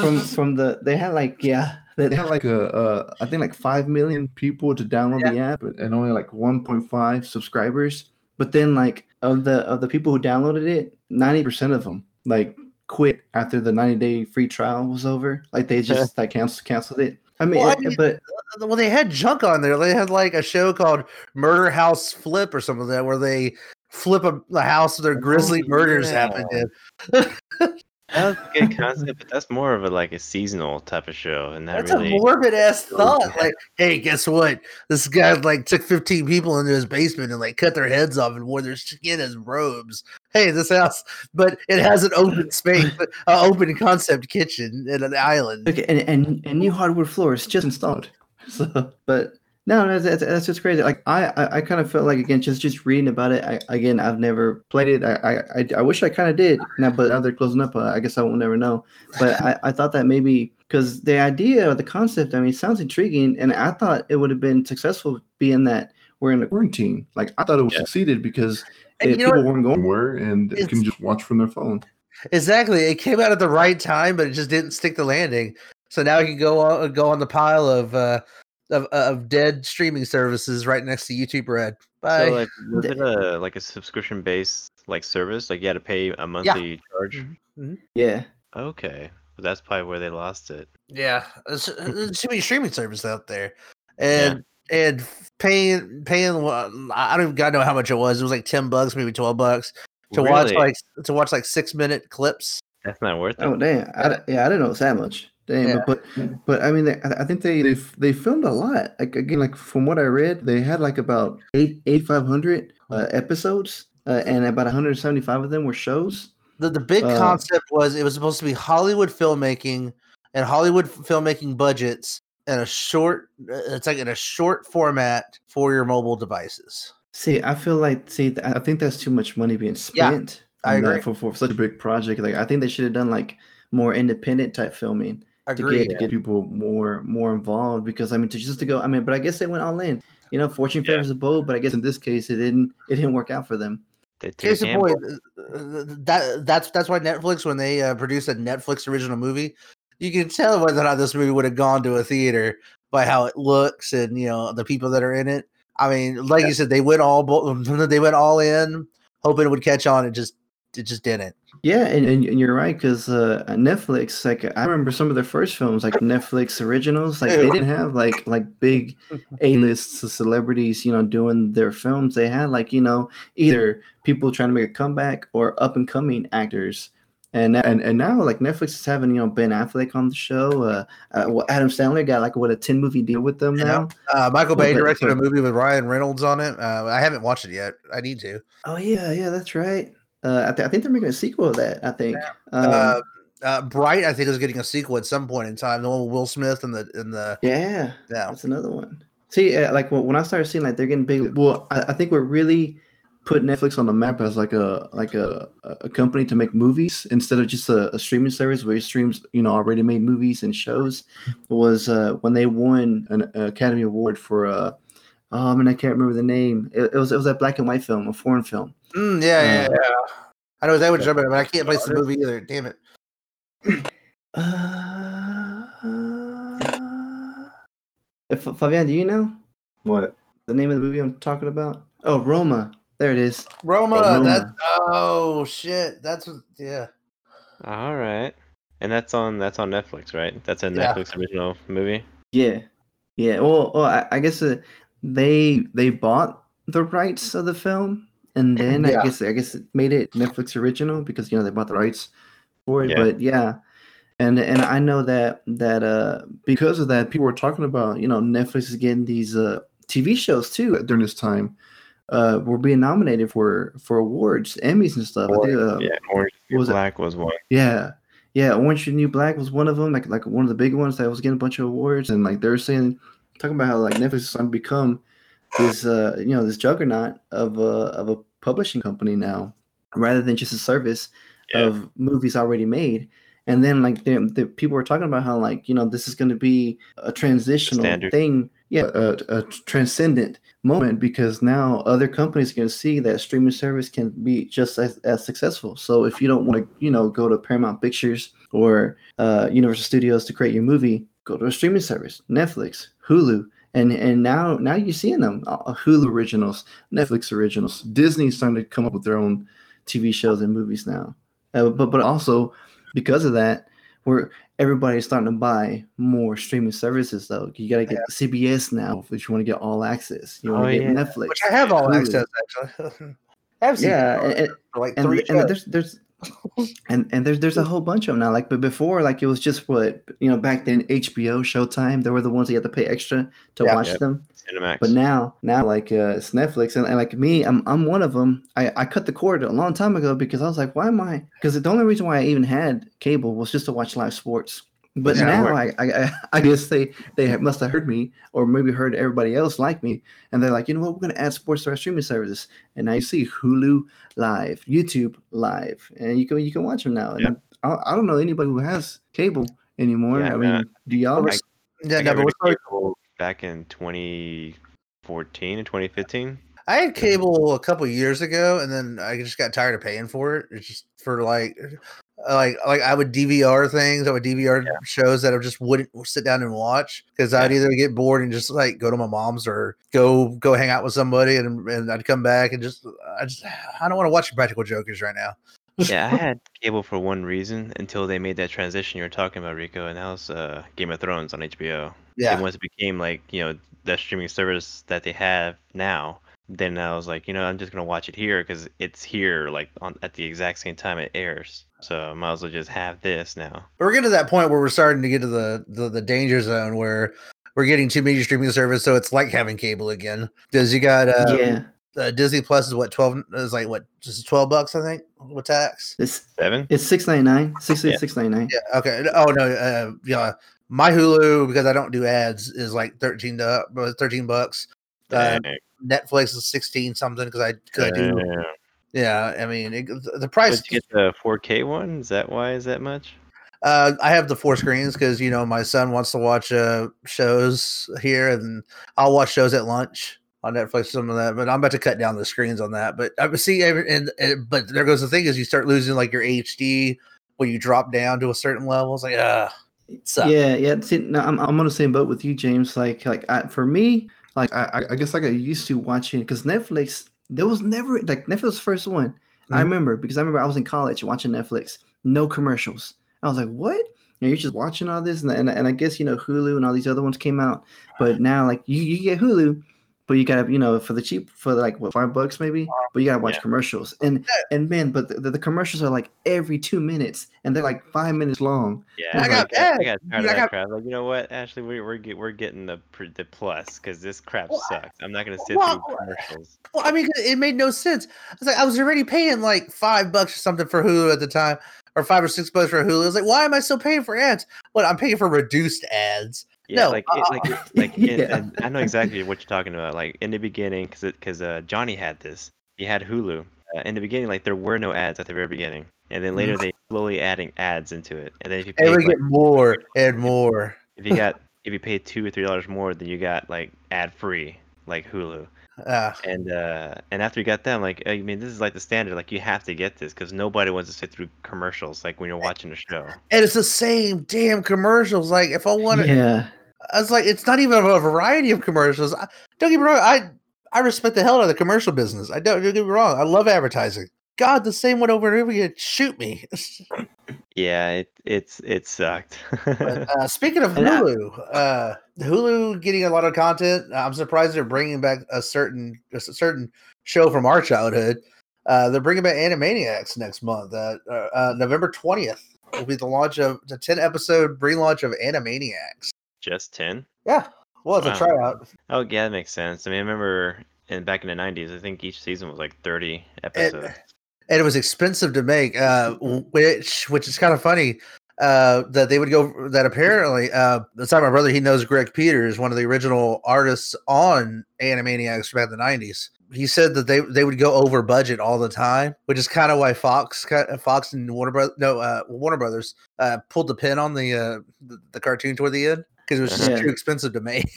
from from the they had like yeah. They had like a, uh, I think like five million people to download yeah. the app, and only like one point five subscribers. But then, like of the of the people who downloaded it, ninety percent of them like quit after the ninety day free trial was over. Like they just like canceled canceled it. I mean, well, it, I mean, but well, they had junk on there. They had like a show called Murder House Flip or something like that, where they flip a the house where grisly oh, murders yeah. happened. That's a good concept, but that's more of a like a seasonal type of show, and that that's really... a morbid ass thought. Like, hey, guess what? This guy like took fifteen people into his basement and like cut their heads off and wore their skin as robes. Hey, this house, but it has an open space, an uh, open concept kitchen and an island. Okay, and and, and new hardwood floors just installed. So, but no, that's that's just crazy. Like I, I, I kind of felt like again, just, just reading about it. I, again, I've never played it. I, I, I wish I kind of did. Now, but now they're closing up. I guess I will never know. But I, I thought that maybe because the idea or the concept, I mean, sounds intriguing, and I thought it would have been successful being that we're in a quarantine. Like I thought it was yeah. succeeded because it, people what? weren't going anywhere and they can just watch from their phone. Exactly. It came out at the right time, but it just didn't stick the landing. So now you can go on, go on the pile of. Uh, Of of dead streaming services right next to YouTube Red. Bye. So like, was it a like a subscription based like service? Like you had to pay a monthly yeah. charge. Mm-hmm. Yeah. Okay, well, that's probably where they lost it. Yeah, there's, there's too many streaming services out there, and yeah. and paying paying I don't even God know how much it was. It was like ten bucks, maybe twelve bucks to really? watch like to watch like six minute clips. That's not worth it. Oh damn! I, yeah, I didn't know it was that much. Damn, yeah. but, but but I mean, they, I think they, they they filmed a lot. Like again, like from what I read, they had like about eight eight five hundred uh, episodes, uh, and about one hundred seventy five of them were shows. The the big uh, concept was it was supposed to be Hollywood filmmaking and Hollywood filmmaking budgets in a short. It's like in a short format for your mobile devices. See, I feel like see, I think that's too much money being spent. Yeah, I agree for for such a big project. Like I think they should have done like more independent type filming. Agreed. To get, to get people more more involved because I mean to just to go I mean but I guess they went all in, you know, fortune favors the bold, but I guess in this case it didn't it didn't work out for them. Here's the point. that that's that's why Netflix, when they uh, produce a Netflix original movie, you can tell whether or not this movie would have gone to a theater by how it looks and you know the people that are in it. I mean, like yeah. you said, they went all they went all in hoping it would catch on. It just it just didn't. Yeah, and, and you're right, because uh, Netflix, like I remember some of their first films, like Netflix originals, like they didn't have like like big A-list celebrities, you know, doing their films. They had like, you know, either people trying to make a comeback or up and coming actors. And and and now like Netflix is having, you know, Ben Affleck on the show. Uh, uh, well, Adam Sandler got like what a ten movie deal with them now. Yeah. Uh, Michael Bay directed a movie with Ryan Reynolds on it. Uh, I haven't watched it yet. I need to. Oh yeah, yeah, that's right. Uh, I, th- I think they're making a sequel of that. I think yeah. um, uh, Uh, Bright, I think, is getting a sequel at some point in time. The one with Will Smith and the and the yeah, yeah, that's another one. See, uh, like when I started seeing like they're getting big. Well, I, I think we're really putting Netflix on the map as like a like a, a company to make movies instead of just a, a streaming service where it streams, you know, already made movies and shows. It was uh, when they won an Academy Award for uh, oh man, I can't remember the name. It, it was it was that black and white film, a foreign film. Mm, yeah, yeah, uh, yeah. I know that would jump in, but I can't place the movie either. Damn it. Uh, uh, Fabian, do you know what the name of the movie I'm talking about? Oh, Roma. There it is. Roma. Oh, Roma. That's, oh shit. That's what, yeah. All right, and that's on that's on Netflix, right? That's a Netflix yeah. original movie. Yeah, yeah. Well, well I, I guess uh, they they bought the rights of the film, and then yeah. I guess I guess it made it Netflix original because you know they bought the rights. It, yeah. But yeah, and and I know that that uh because of that, people were talking about, you know, Netflix is getting these uh T V shows too during this time. Uh, were being nominated for for awards, Emmys and stuff. Orange, I think, uh, yeah, Orange New was Black it? was one. Yeah, yeah, Orange New Black was one of them. Like like one of the big ones that was getting a bunch of awards, and like they're saying, talking about how like Netflix is trying to become this uh you know this juggernaut of a of a publishing company now, rather than just a service. Yeah. Of movies already made. And then like the, the people were talking about how like, you know, this is going to be a transitional Standard. thing. Yeah. A, a transcendent moment, because now other companies are going to see that streaming service can be just as, as successful. So if you don't want to, you know, go to Paramount Pictures or uh, Universal Studios to create your movie, go to a streaming service, Netflix, Hulu. And and now, now you're seeing them. Uh, Hulu originals, Netflix originals. Disney's starting to come up with their own T V shows and movies now. Uh, but but also because of that, where everybody's starting to buy more streaming services. Though you gotta get yeah. C B S now if you want to get all access. You want to oh, get yeah. Netflix, which I have all Hulu. access actually. I've yeah, seen and, and, like and, three and there's there's and, and there's there's a whole bunch of them now. Like but before, like it was just what you know back then H B O, Showtime. They were the ones that you had to pay extra to yeah, watch yeah. them. Cinemax. But now, now like uh, it's Netflix, and, and like me, I'm I'm one of them. I, I cut the cord a long time ago because I was like, why am I? Because the only reason why I even had cable was just to watch live sports. But yeah, now I, I I guess they they must have heard me, or maybe heard everybody else like me, and they're like, you know what, we're gonna add sports to our streaming services, and now you see Hulu Live, YouTube Live, and you can you can watch them now. Yeah. And I, I don't know anybody who has cable anymore. Yeah, I mean, uh, do y'all? I, yeah, I no, but we're so- Back in twenty fourteen and twenty fifteen, I had cable a couple of years ago, and then I just got tired of paying for it. It's just for like, like, like I would D V R things. I would D V R yeah. shows that I just wouldn't sit down and watch because I'd yeah. either get bored and just like go to my mom's or go go hang out with somebody, and, and I'd come back and just I just I don't want to watch Practical Jokers right now. Yeah, I had cable for one reason until they made that transition you were talking about, Rico, and that was uh, Game of Thrones on H B O. Yeah. And once it became like, you know, the streaming service that they have now, then I was like, you know, I'm just going to watch it here because it's here like on, at the exact same time it airs. So I might as well just have this now. But we're getting to that point where we're starting to get to the, the, the danger zone where we're getting too many streaming services. So it's like having cable again because you got... Um, yeah. Uh, Disney Plus is what twelve is like what just twelve bucks I think with tax. It's seven. It's six ninety nine. Six yeah. six ninety nine. Yeah. Okay. Oh no. Uh, yeah. My Hulu because I don't do ads is like thirteen to thirteen bucks. Uh, Netflix is sixteen something because I cause I do. Yeah. I mean it, the price. Did you get the four K one? Is that why is that much? Uh, I have the four screens because you know my son wants to watch uh, shows here and I'll watch shows at lunch. On Netflix, some of that, but I'm about to cut down the screens on that. But I see, and, and but there goes the thing is you start losing like your H D when you drop down to a certain level. It's like, ah, uh, yeah, yeah. See, no, I'm I'm on the same boat with you, James. Like, like I, for me, like I, I guess I got used to watching because Netflix there was never like Netflix first one. Mm-hmm. I remember because I remember I was in college watching Netflix, no commercials. I was like, what? You know, you're just watching all this, and and and I guess you know Hulu and all these other ones came out, but now like you you get Hulu. But you gotta, you know, for the cheap, for like what five bucks maybe. But you gotta watch yeah. commercials, and and man, but the, the commercials are like every two minutes, and they're like five minutes long. Yeah, I, I got bad. I got tired of that crap. Like, you know what, Ashley, we, we're get, we're getting the the plus because this crap well, sucks. I'm not gonna sit well, through commercials. Well, I mean, it made no sense. I was like, I was already paying like five bucks or something for Hulu at the time. or five or six bucks for Hulu. I was like, why am I still paying for ads? What, I'm paying for reduced ads. Yeah, no, like, uh, it, like, like it, yeah. I, I know exactly what you're talking about. Like in the beginning, because because uh, Johnny had this, he had Hulu. Uh, in the beginning, like there were no ads at the very beginning, and then later they slowly adding ads into it, and then if you paid, and we like, get more and more. If you got if you paid two or three dollars more, then you got like ad free, like Hulu. Uh, and uh, and after you got them, like I mean, this is like the standard. Like you have to get this because nobody wants to sit through commercials. Like when you're watching a show, and it's the same damn commercials. Like if I want to. Yeah. I was like, it's not even a variety of commercials. I, don't get me wrong. I, I respect the hell out of the commercial business. I don't, don't get me wrong. I love advertising. God, the same one over and over again. Shoot me. yeah, it it's it sucked. but, uh, speaking of Hulu, uh, Hulu getting a lot of content. I'm surprised they're bringing back a certain a certain show from our childhood. Uh, they're bringing back Animaniacs next month. Uh, uh, November twentieth will be the launch of the ten episode relaunch of Animaniacs. Just ten? Yeah. Well, it's wow. a tryout. Oh, yeah, that makes sense. I mean, I remember in back in the nineties, I think each season was like thirty episodes. And, and it was expensive to make, uh, which which is kind of funny uh, that they would go, that apparently, uh, that's not my brother, he knows Greg Peters, one of the original artists on Animaniacs back in the nineties. He said that they, they would go over budget all the time, which is kind of why Fox Fox and Warner Brothers, no, uh, Warner Brothers uh, pulled the pin on the, uh, the the cartoon toward the end. Because it was just yeah. too expensive to make.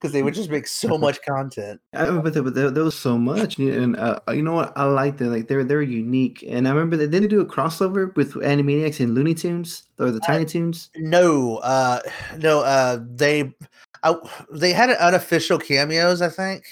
Because they would just make so much content. I remember there, there, there was so much, and uh, you know what? I liked it. Like they're they're unique. And I remember they didn't do a crossover with Animaniacs and Looney Tunes or the Tiny uh, Toons. No, uh, no, uh, they I, they had unofficial cameos. I think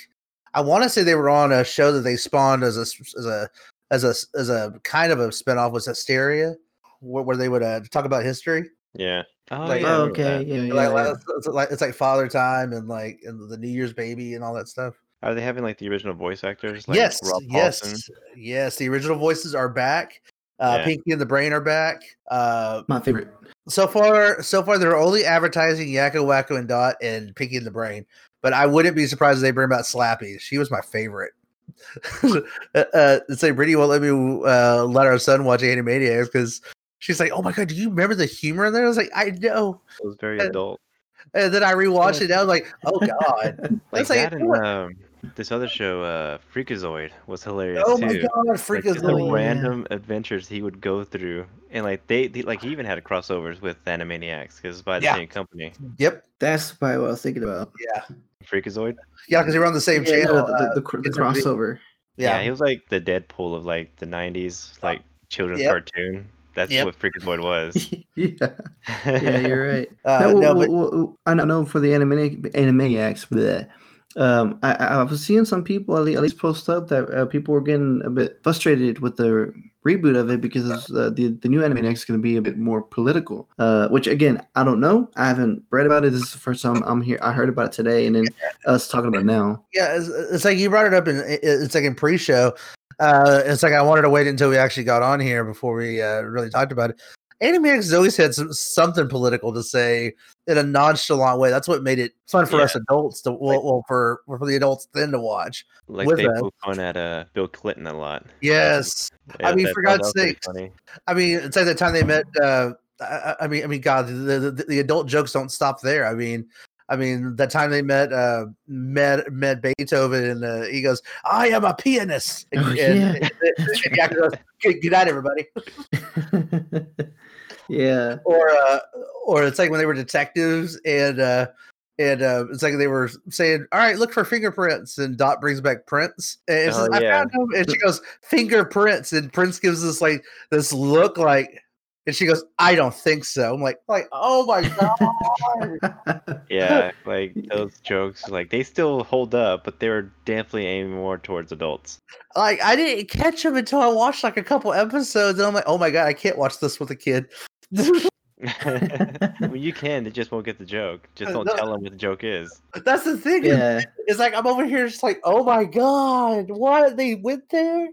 I want to say they were on a show that they spawned as a as a as a as a kind of a spinoff was Hysteria, where, where they would uh, talk about history. Yeah. Oh, like, yeah, okay. Yeah, yeah, like, yeah. It's, like, it's like Father Time and like and the New Year's Baby and all that stuff. Are they having like the original voice actors? Like yes, Rob yes, Paulson? yes. The original voices are back. Uh, yeah. Pinky and the Brain are back. Uh, My favorite. So far, so far they're only advertising Yakko, Wacko, and Dot and Pinky and the Brain. But I wouldn't be surprised if they bring about Slappy. She was my favorite. uh, it's like Brittany won't let me uh, let our son watch Animaniacs because. She's like, oh my God, do you remember the humor in there? I was like, I know. It was very and, adult. And then I rewatched it and I was like, oh God. like, like that and, um, this other show, uh, Freakazoid, was hilarious oh too. Oh my God, Freakazoid. Like, the random adventures he would go through. And like they, they like he even had a crossovers with Animaniacs because it's by the yeah. same company. Yep. That's probably what I was thinking about. Yeah. Freakazoid? Yeah, because they were on the same yeah, channel. The, the, the, uh, the crossover. Yeah. yeah, he was like the Deadpool of like the nineties, like children's yep. cartoon. That's yep. what Freakazoid was. yeah. yeah, you're right. Uh, no, no, but... well, well, I know for the Animani- Animaniacs, bleh, um, I, I was seeing some people at least post up that uh, people were getting a bit frustrated with the reboot of it because uh, the, the new Animaniacs is going to be a bit more political, uh, which, again, I don't know. I haven't read about it. This is the first time I'm here. I heard about it today and then us talking about it now. Yeah, it's, it's like you brought it up. In, it's like in pre-show. Uh, it's like I wanted to wait until we actually got on here before we uh, really talked about it. Animaniacs has always had some, something political to say in a nonchalant way. That's what made it fun for yeah. us adults to well, like, well for for the adults then to watch. Like they poke fun at uh, Bill Clinton a lot. Yes, um, yeah, I mean that, for God's sake. I mean it's like the time they met. Uh, I, I mean, I mean, God, the, the the adult jokes don't stop there. I mean. I mean, that time they met, uh, met, met Beethoven, and uh, he goes, "I am a pianist." And, oh, yeah. and, and, and Jack goes, "Good, good night, everybody." yeah. Or, uh, or it's like when they were detectives, and uh, and uh, it's like they were saying, "All right, look for fingerprints," and Dot brings back prints, and oh, says, yeah. "I found them," and she goes, "Fingerprints," and Prince gives us like this look, like. And she goes, "I don't think so." I'm like, like, oh my God. yeah, like those jokes, like they still hold up, but they were definitely aiming more towards adults. Like I didn't catch them until I watched like a couple episodes, and I'm like, oh my God, I can't watch this with a kid. well, you can, they just won't get the joke. Just don't no, tell them what the joke is. That's the thing. Yeah. It's like I'm over here just like, oh my God, what they went there?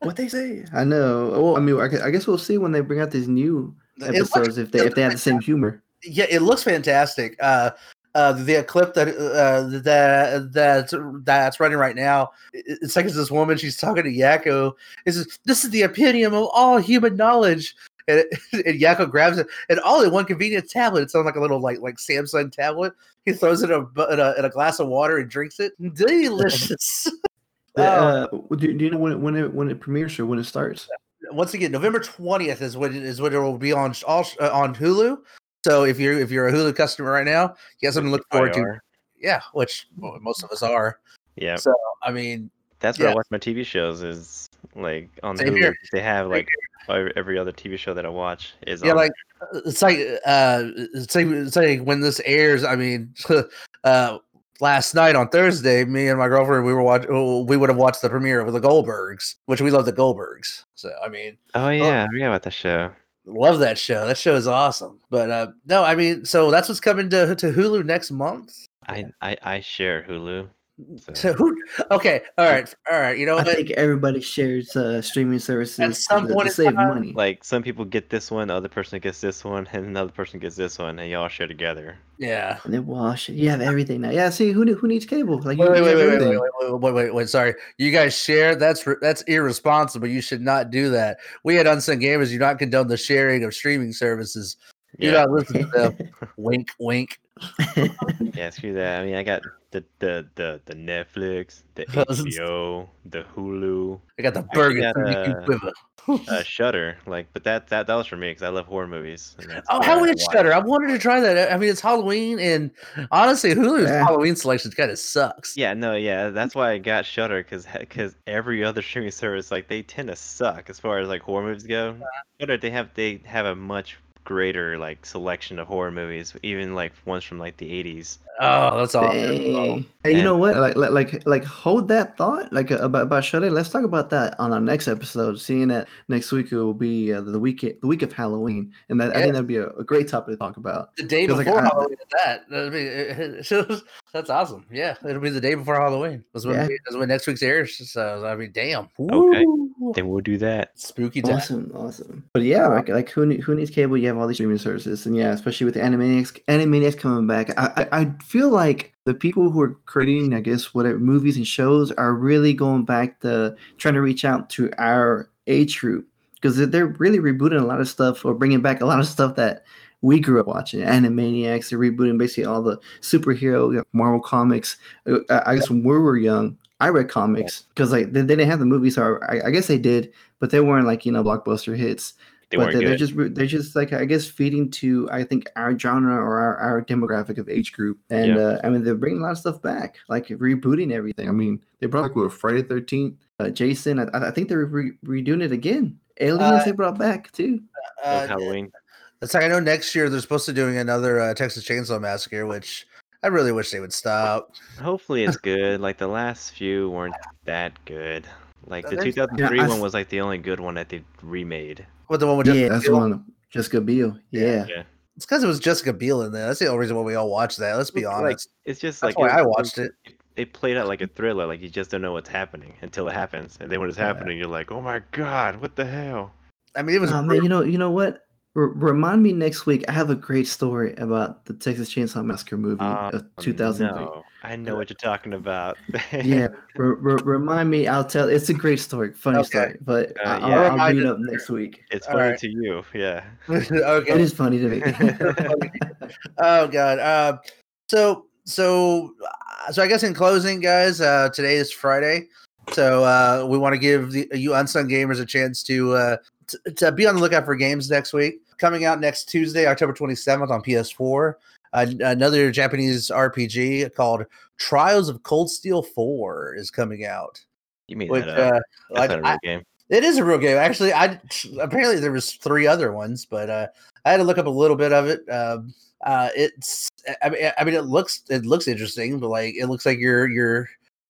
What they say? I know. Well, I mean, I guess we'll see when they bring out these new episodes looks, if they if they have the same humor. Yeah, it looks fantastic. Uh, uh, the clip that uh, that that's that's running right now. It's like it's this woman. She's talking to Yakko. It says, "This is the opinion of all human knowledge." and, it, and Yakko grabs it, and all in one convenient tablet. It's on like a little like like Samsung tablet. He throws it in a, in a, in a glass of water and drinks it. Delicious. Uh, do, do you know when it, when it when it premieres or when it starts? Once again, November twentieth is when it, is when it will be on all uh, on Hulu. So if you're if you're a Hulu customer right now, you have something to look forward to. Yeah, which well, most of us are. Yeah. So I mean, that's yeah. what I watch my T V shows is like on Same Hulu. Here. They have like every other T V show that I watch is yeah, on like there. it's like uh it's like, it's like when this airs. I mean, uh. Last night on Thursday, me and my girlfriend, we were watch- we would have watched the premiere of The Goldbergs, which we love The Goldbergs. So, I mean... Oh, yeah. I forgot about that show. Love that show. That show is awesome. But, uh, no, I mean, so that's what's coming to, to Hulu next month. I, I, I share Hulu. So. So who, okay, all right, all right. You know, I what? think everybody shares uh, streaming services at some to, point to save time. money. Like some people get this one, other person gets this one, and another person gets this one, and y'all share together. Yeah, and then we'll share. You have everything now. Yeah, see who who needs cable? Like wait, wait, wait, wait, wait, wait, wait, wait, wait. Sorry, you guys share. That's that's irresponsible. You should not do that. We at Unsung Gamers do not condone the sharing of streaming services. Do yeah. not listen to them. Wink, wink. Yeah, screw that. I mean, I got the the the, the Netflix, the H B O, the Hulu. I got the burger. Uh, uh, Shudder, like, but that that that was for me because I love horror movies. Oh, how would it Shudder? I wanted to try that. I mean, it's Halloween, and honestly, Hulu's yeah. Halloween selection kind of sucks. Yeah, no, yeah, that's why I got Shudder because because every other streaming service, like, they tend to suck as far as like horror movies go. Shudder, they have they have a much greater like selection of horror movies, even like ones from like the eighties. Oh, that's awesome. Hey, and you know what? Like, like, like, hold that thought. Like about about Shudder. Let's talk about that on our next episode. Seeing that next week it will be uh, the week the week of Halloween, and that yeah. I think that'd be a, a great topic to talk about. The day before like, Halloween. I, that that'd be, that's awesome. Yeah, it'll be the day before Halloween. That's when yeah. that's when next week's airs. So I mean, damn. Woo. Okay. Then we'll do that. Spooky time. Awesome, awesome. But yeah, like like who who needs cable? You have all these streaming services, and yeah, especially with the Animaniacs, Animaniacs coming back. I I, I feel like the people who are creating, I guess, whatever movies and shows are really going back to trying to reach out to our age group because they're really rebooting a lot of stuff or bringing back a lot of stuff that we grew up watching. Animaniacs, they're rebooting basically all the superhero, you know, Marvel comics. I, I guess when we were young. I read comics because like they, they didn't have the movies, so I, I guess they did, but they weren't like you know blockbuster hits. They but weren't they, good. They're just they're just like I guess feeding to I think our genre or our, our demographic of age group, and yeah. uh, I mean they're bringing a lot of stuff back, like rebooting everything. I mean they brought like Friday the thirteenth, uh, Jason. I, I think they're re- redoing it again. Aliens uh, they brought back too. Uh, Halloween. It's like I know next year they're supposed to be doing another uh, Texas Chainsaw Massacre, which. I really wish they would stop. Hopefully it's good. Like the last few weren't that good. Like the two thousand three yeah, I, one was like the only good one that they remade. What the one with Jessica yeah, that's Biel? The one Jessica Biel. Yeah. yeah. It's because it was Jessica Biel in there. That's the only reason why we all watched that. Let's be it's honest. Like, it's just that's like why it, I watched it. it. It played out like a thriller. Like you just don't know what's happening until it happens. And then when it's happening, you're like, oh my God, what the hell? I mean, it was. Oh, man, you know, you know what? Remind me next week. I have a great story about the Texas Chainsaw Massacre movie um, of two thousand three. No. I know what you're talking about. yeah, re- re- remind me. I'll tell. It's a great story, funny okay. story. But uh, I'll, yeah. I'll bring it up next week. It's funny right. to you, yeah. okay. It is funny to me. oh God. Uh, so so so I guess in closing, guys, uh, today is Friday, so uh, we want to give the, you Unsung Gamers a chance to. Uh, To, to be on the lookout for games next week. Coming out next Tuesday, October twenty-seventh on P S four. Uh, another Japanese R P G called Trials of Cold Steel four is coming out. You mean which, that, uh, uh, that's like, not a real I, game? It is a real game. Actually, I apparently there was three other ones, but uh, I had to look up a little bit of it. Um, uh, it's I mean I mean it looks it looks interesting, but like it looks like your your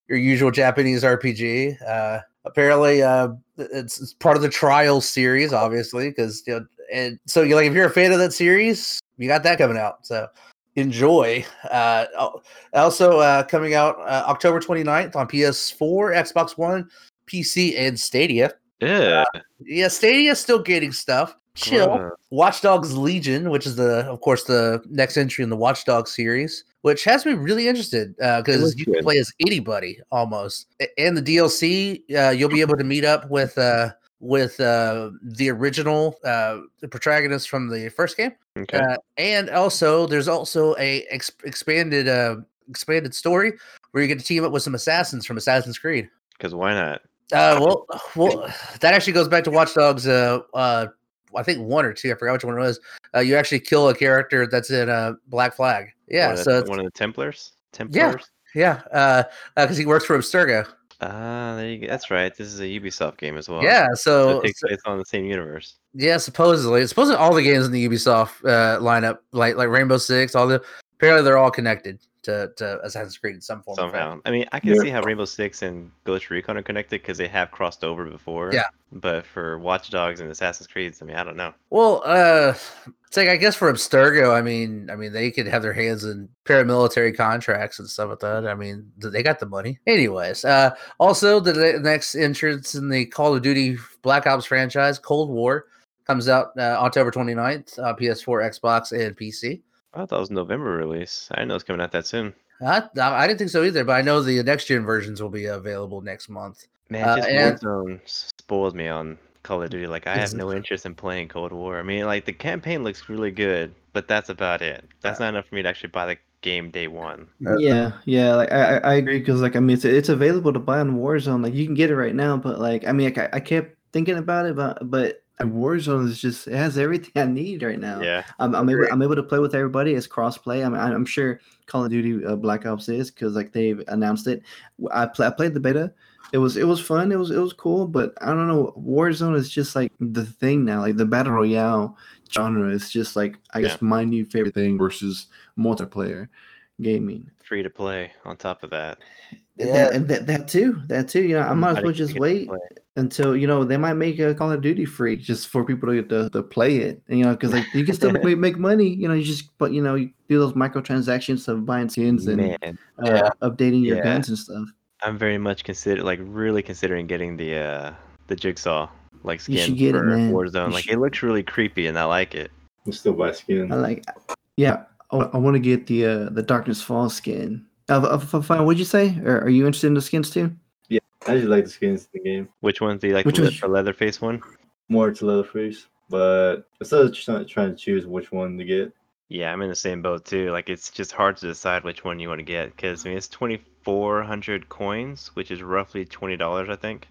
your usual Japanese R P G. Uh, apparently, uh, it's, it's part of the Trial series, obviously, because you know, and so you're like if you're a fan of that series, you got that coming out. So enjoy. Uh, also uh, coming out uh, October twenty-ninth on P S four, Xbox One, P C, and Stadia. Yeah, uh, yeah, Stadia's still getting stuff. Chill. Uh. Watch Dogs Legion, which is the, of course, the next entry in the Watch Dogs series. Which has me really interested because uh, you can play as anybody almost. And the D L C, uh, you'll be able to meet up with uh, with uh, the original uh, the protagonist from the first game. Okay. Uh, and also, there's also a ex- expanded uh, expanded story where you get to team up with some assassins from Assassin's Creed. Because why not? Uh, well, well, that actually goes back to Watch Dogs. Uh, uh, I think one or two. I forgot which one it was. Uh, you actually kill a character that's in uh, Black Flag. Yeah. One so the, one of the Templars. Templars. Yeah. Yeah. Because uh, uh, he works for Abstergo. Ah, uh, there you go. That's right. This is a Ubisoft game as well. Yeah, so, so it takes place so, on the same universe. Yeah, supposedly. Supposedly all the games in the Ubisoft uh, lineup, like like Rainbow Six, all the apparently they're all connected to, to Assassin's Creed in some form. Somehow. I mean, I can yeah. see how Rainbow Six and Ghost Recon are connected because they have crossed over before. Yeah. But for Watch Dogs and Assassin's Creed, I mean, I don't know. Well, uh, it's like I guess for Abstergo, I mean, I mean, they could have their hands in paramilitary contracts and stuff like that. I mean, they got the money, anyways. Uh, also, the next entrance in the Call of Duty Black Ops franchise, Cold War, comes out uh, October twenty-ninth on uh, P S four, Xbox, and P C. I thought it was a November release. I didn't know it's coming out that soon. I, I didn't think so either, but I know the next gen versions will be available next month. Man, just uh, and- Warzone spoiled me on Call of Duty. Like, I have no interest in playing Cold War. I mean, like, the campaign looks really good, but that's about it. That's not enough for me to actually buy the game day one. Yeah, yeah, like I, I agree because, like, I mean, it's it's available to buy on Warzone. Like, you can get it right now, but like, I mean, like, I, I kept thinking about it, but but. And Warzone is just, it has everything I need right now. Yeah, I'm I'm able, I'm able to play with everybody. It's cross-play. I'm I'm sure Call of Duty uh, Black Ops is because like they've announced it. I play, I played the beta. It was it was fun. It was it was cool. But I don't know. Warzone is just like the thing now. Like the battle royale genre is just like I yeah. guess my new favorite thing versus multiplayer gaming. Free to play on top of that. Yeah, that, that, that too. That too. You know, I might as well just wait until, you know, they might make a Call of Duty free just for people to to, to play it. And, you know, because like you can still make, make money. You know, you just but you know you do those microtransactions of buying skins and uh, yeah. updating your yeah. guns and stuff. I'm very much consider like really considering getting the uh, the Jigsaw like skin for it, Warzone. You like should. It looks really creepy and I like it. You still buy skin. I like. Yeah, I, I want to get the uh, the Darkness Falls skin. Uh, what'd you say? Or are you interested in the skins too? Yeah, I just like the skins in the game. Which ones do you like? Which the you... Leatherface one? More to Leatherface, but I'm still trying to choose which one to get. Yeah, I'm in the same boat too. Like, it's just hard to decide which one you want to get because I mean it's twenty-four hundred coins, which is roughly twenty dollars, I think.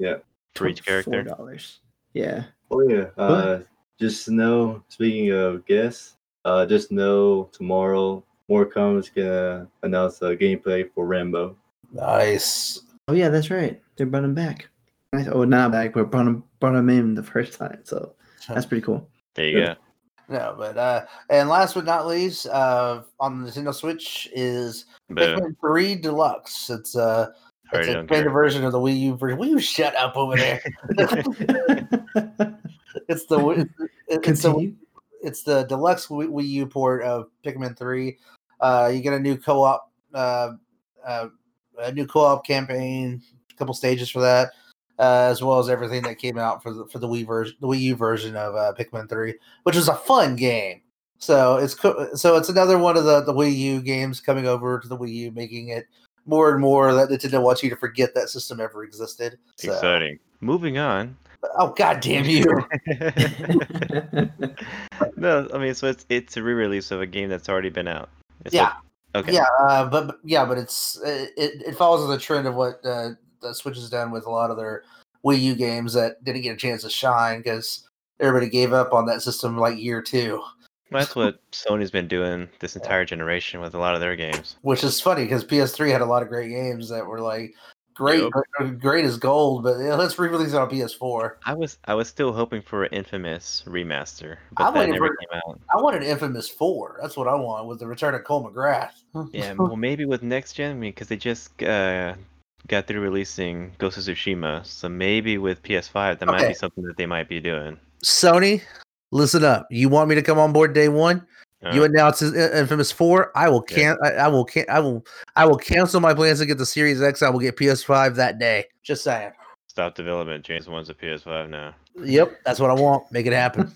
Yeah, for each character. twenty-four dollars. Yeah. Oh yeah. Uh, just know. Speaking of guests, uh, just know tomorrow. Morcom is gonna announce a gameplay for Rambo. Nice. Oh yeah, that's right. They brought him back. Oh, not back, but brought him brought him in the first time. So that's pretty cool. There you yeah. go. No, but uh, and last but not least, uh, on the Nintendo Switch is Pikmin three Deluxe. It's uh, it's a better version of the Wii U version. Will you shut up over there? it's the it's Continue. the it's the deluxe Wii U port of Pikmin three. Uh, you get a new co-op, uh, uh, a new co-op campaign, a couple stages for that, uh, as well as everything that came out for the for the Wii version, the Wii U version of uh, Pikmin three, which was a fun game. So it's co- so it's another one of the, the Wii U games coming over to the Wii U, making it more and more that Nintendo wants you to forget that system ever existed. So. Exciting. Moving on. Oh, God damn you. No, I mean, so it's it's a re-release of a game that's already been out. It's yeah. Like, okay. Yeah, uh, but, but yeah, but it's it, it follows the trend of what uh, the Switch has done with a lot of their Wii U games that didn't get a chance to shine because everybody gave up on that system like year two. Well, that's what Sony's been doing this entire generation with a lot of their games. Which is funny because P S three had a lot of great games that were like, Great, great, great as gold, but yeah, let's re-release it on P S four. I was, I was still hoping for an Infamous remaster, but that never for, came out. I wanted Infamous four. That's what I want, with the return of Cole McGrath. Yeah, well, maybe with next gen, because I mean, they just uh, got through releasing Ghost of Tsushima, so maybe with P S five, that okay. might be something that they might be doing. Sony, listen up. You want me to come on board day one? All you right. announce Infamous Four. I will can. Yeah. I, I will can. I will. I will cancel my plans to get the Series X. I will get P S five that day. Just saying. Stop development. James wants a P S five now. Yep, that's what I want. Make it happen.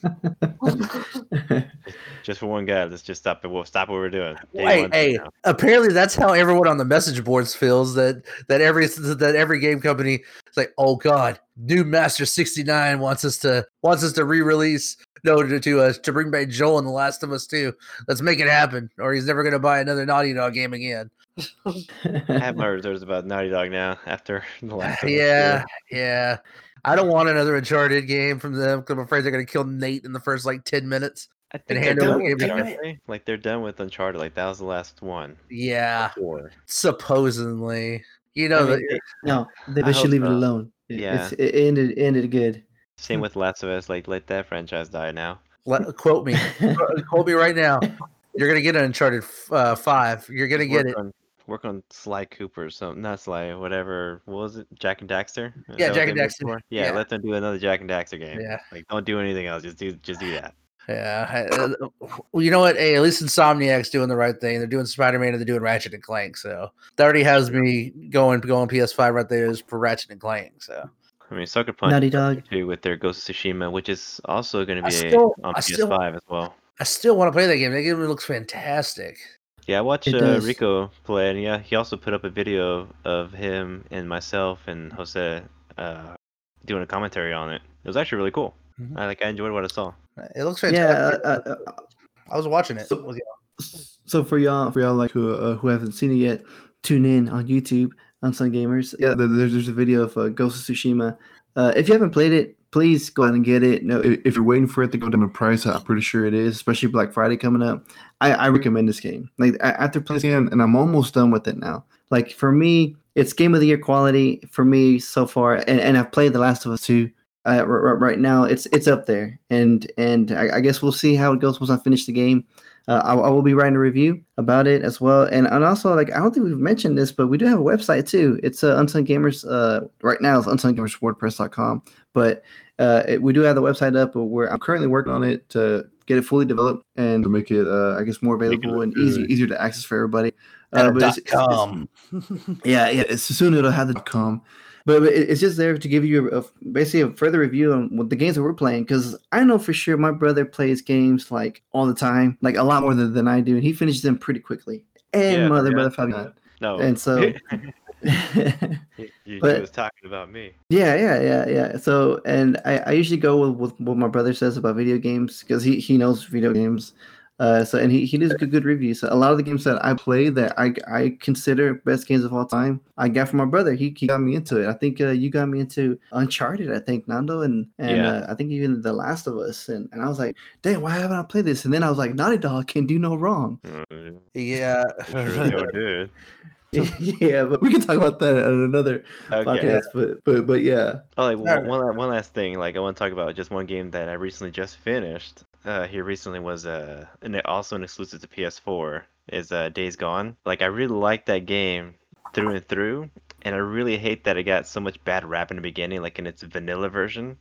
Just for one guy. Let's just stop. We'll stop what we're doing. Hey, hey apparently that's how everyone on the message boards feels. That that every that every game company is like, oh god, new Master sixty-nine wants us to wants us to re-release. No, to to, uh, to bring back Joel in The Last of Us two. Let's make it happen, or he's never going to buy another Naughty Dog game again. I have my reserves about Naughty Dog now after The Last of Us two. Yeah, yeah. I don't want another Uncharted game from them because I'm afraid they're going to kill Nate in the first like ten minutes. I think and they're done with they? Like they're done with Uncharted. Like that was the last one. Yeah, before. Supposedly, you know. I mean, that, it, no, they I should leave not. It alone. Yeah, it's, it ended ended good. Same with Last of Us. Like, let that franchise die now. Let, quote me. Quote me right now. You're gonna get an Uncharted uh, five. You're gonna Just get it. On, work on Sly Cooper, or something. Not Sly, whatever. What was it? Jack and Daxter. Is yeah, Jack and Daxter. Yeah, yeah, let them do another Jack and Daxter game. Yeah. Like, don't do anything else. Just do, just do that. Yeah. Well, you know what? Hey, at least Insomniac's doing the right thing. They're doing Spider-Man and they're doing Ratchet and Clank. So that already has me going going P S five right there is for Ratchet and Clank. So. I mean, Sucker Punch Naughty Dog too with their Ghost of Tsushima, which is also going to be still, a, on P S five still, as well. I still want to play that game. That game looks fantastic. Yeah, I watched uh, Rico play, and yeah, he also put up a video of him and myself and Jose uh, doing a commentary on it. It was actually really cool. Mm-hmm. I like I enjoyed what I saw. It looks fantastic. Yeah, uh, uh, I was watching it. So, so for y'all, for y'all like who uh, who haven't seen it yet, tune in on YouTube. On some gamers, yeah, there's, there's a video of uh, Ghost of Tsushima. Uh, if you haven't played it, please go out and get it. No, if, if you're waiting for it to go down in price, I'm pretty sure it is, especially Black Friday coming up. I, I recommend this game. Like I, after playing this game, and I'm almost done with it now. Like for me, it's game of the year quality for me so far, and, and I've played The Last of Us two. Uh, r- r- right now, it's it's up there, and and I, I guess we'll see how it goes once I finish the game. Uh, I, I will be writing a review about it as well, and and also like I don't think we've mentioned this, but we do have a website too. It's uh, Unsung Gamers. Uh, right now it's unsung gamers wordpress dot com, but uh, it, we do have the website up. Where I'm currently working on it to get it fully developed and to make it, uh, I guess, more available and easy, easier to access for everybody. Uh, but it's, it's, it's, yeah, yeah. It's, soon it'll have the .com. But it's just there to give you a, basically a further review on what the games that we're playing. Because I know for sure my brother plays games like all the time, like a lot more than, than I do. And he finishes them pretty quickly. And yeah, my other yeah, brother Fabian. No. And so. You was talking about me. Yeah, yeah, yeah, yeah. So, and I, I usually go with, with what my brother says about video games because he, he knows video games. Uh, so and he, he does good, good reviews. So a lot of the games that I play that I I consider best games of all time, I got from my brother. He, he got me into it. I think uh, you got me into Uncharted, I think, Nando, and, and yeah. uh, I think even The Last of Us. And, and I was like, dang, why haven't I played this? And then I was like, Naughty Dog can do no wrong. Mm-hmm. Yeah. Really yeah, but we can talk about that on another okay. podcast. But but but yeah. Oh, like one, one one last thing. Like I want to talk about just one game that I recently just finished. Uh, here recently was uh, and also an exclusive to P S four is uh, Days Gone. Like I really liked that game through and through, and I really hate that it got so much bad rap in the beginning, like in its vanilla version.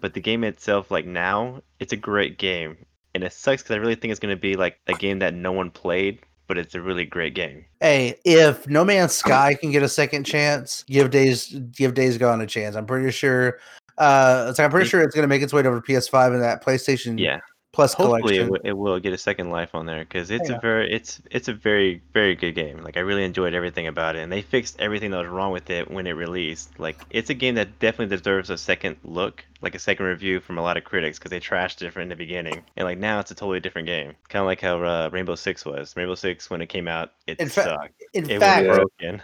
But the game itself, like now, it's a great game, and it sucks because I really think it's gonna be like a game that no one played. But it's a really great game. Hey, if No Man's Sky can get a second chance, give Days give Days Gone a chance. I'm pretty sure. Uh, so I'm pretty sure it's going to make its way over to P S five and that PlayStation yeah. Plus Hopefully collection. Hopefully, it, w- it will get a second life on there because it's yeah. a very it's it's a very very good game. Like I really enjoyed everything about it, and they fixed everything that was wrong with it when it released. Like it's a game that definitely deserves a second look, like a second review from a lot of critics because they trashed it in the beginning, and like now it's a totally different game. Kind of like how uh, Rainbow Six was. Rainbow Six when it came out, it in fa- sucked. In it fact, was broken.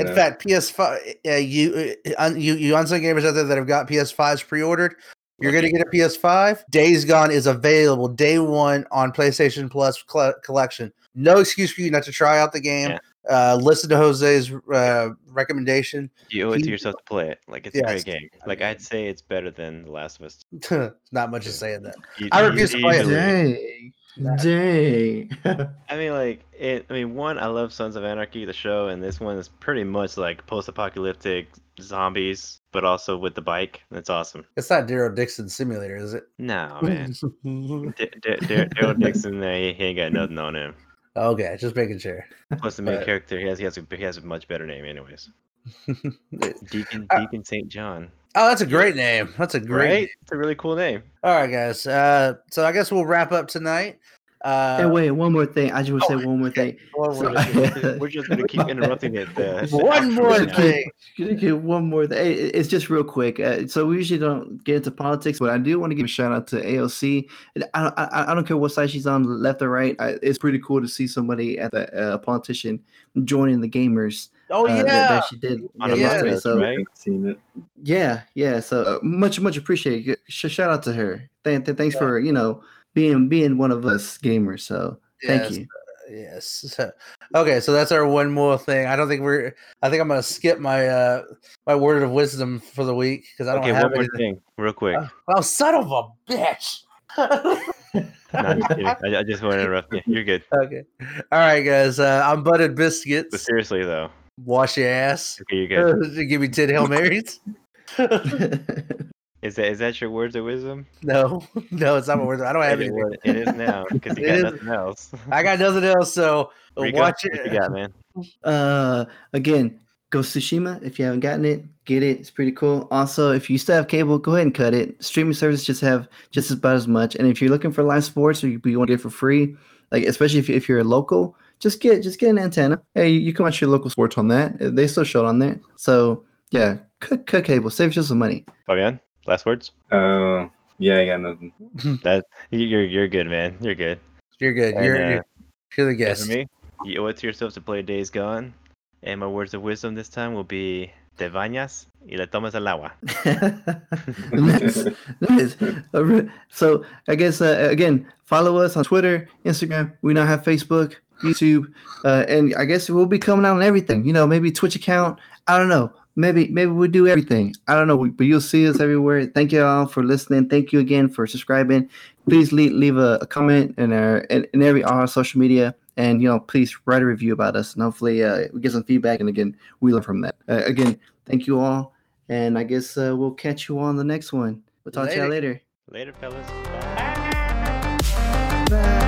In fact, P S five. Uh, you uh, you you unsung gamers out there that have got P S fives pre-ordered. You're going to get a P S five. Days Gone is available day one on PlayStation Plus cl- collection. No excuse for you not to try out the game. Yeah. Uh, listen to Jose's uh, recommendation. You owe it he, to yourself to play it. Like it's yeah, a great it's, game. Like I'd say it's better than The Last of Us. Not much is saying that. You, I refuse to play it. Dang, dang. I mean, like it. I mean, one, I love Sons of Anarchy, the show, and this one is pretty much like post-apocalyptic zombies, but also with the bike. That's awesome. It's not Daryl Dixon Simulator, is it? No, man. D- D- D- Daryl Dixon, uh, he ain't got nothing on him. Okay, just making sure. Plus the main but... character, he has he has, a, he has a much better name anyways. Deacon Deacon uh, Saint John. Oh, that's a great name. That's a great right? It's a really cool name. All right, guys. Uh, so I guess we'll wrap up tonight. Uh, hey, wait, one more thing. I just want to oh, say one more okay. thing. One more so, we're just going to keep interrupting it. Uh, one more thing. One more thing. Hey, it's just real quick. Uh, so we usually don't get into politics, but I do want to give a shout out to A O C. I don't, I, I don't care what side she's on, left or right. I, it's pretty cool to see somebody, at the, uh, a politician, joining the gamers. Oh, yeah. Uh, that, that she did. On yeah, a yeah. Monster, so, right? Seen it. Yeah, yeah. So uh, much, much appreciated. Shout out to her. Thank, th- thanks yeah. for, you know, Being being one of us gamers, so thank yes, you. Uh, yes. Okay, so that's our one more thing. I don't think we're. I think I'm gonna skip my uh, my word of wisdom for the week because I don't okay, have one anything. More thing, real quick. Oh, oh, son of a bitch! No, I'm just kidding. I, I just want to interrupt you. You're good. Okay. All right, guys. Uh, I'm Butter Biscuits. But seriously though, wash your ass. Okay, you're good. Give me ten Hail Marys. Is that is that your words of wisdom? No, no, it's not my words. I don't have it anything. It is now because you got is. nothing else. I got nothing else, so Rico, watch it. What you got, man? Uh, again, Ghost of Tsushima. If you haven't gotten it, get it. It's pretty cool. Also, if you still have cable, go ahead and cut it. Streaming services just have just about as much. And if you're looking for live sports or you, you want to get it for free, like especially if you, if you're a local, just get just get an antenna. Hey, you can watch your local sports on that. They still show it on there. So yeah, cut cut cable. Save you some money. Fabian? Last words? Uh, yeah, I got nothing. That you're you're good, man. You're good. You're good. And, you're, uh, you're the guest. For me, you owe it to yourself to play Days Gone, and my words of wisdom this time will be: te bañas y le tomas el agua. Nice. So I guess uh, again, follow us on Twitter, Instagram. We now have Facebook, YouTube, uh, and I guess we'll be coming out on everything. You know, maybe Twitch account. I don't know. Maybe maybe we'll do everything. I don't know, but you'll see us everywhere. Thank you all for listening. Thank you again for subscribing. Please leave, leave a, a comment in our in, in every all our social media, and you know, please write a review about us, and hopefully uh, we get some feedback. And again, we learn from that. Uh, again, thank you all, and I guess uh, we'll catch you on the next one. We'll talk later. to you later. Later, fellas. Bye. Bye.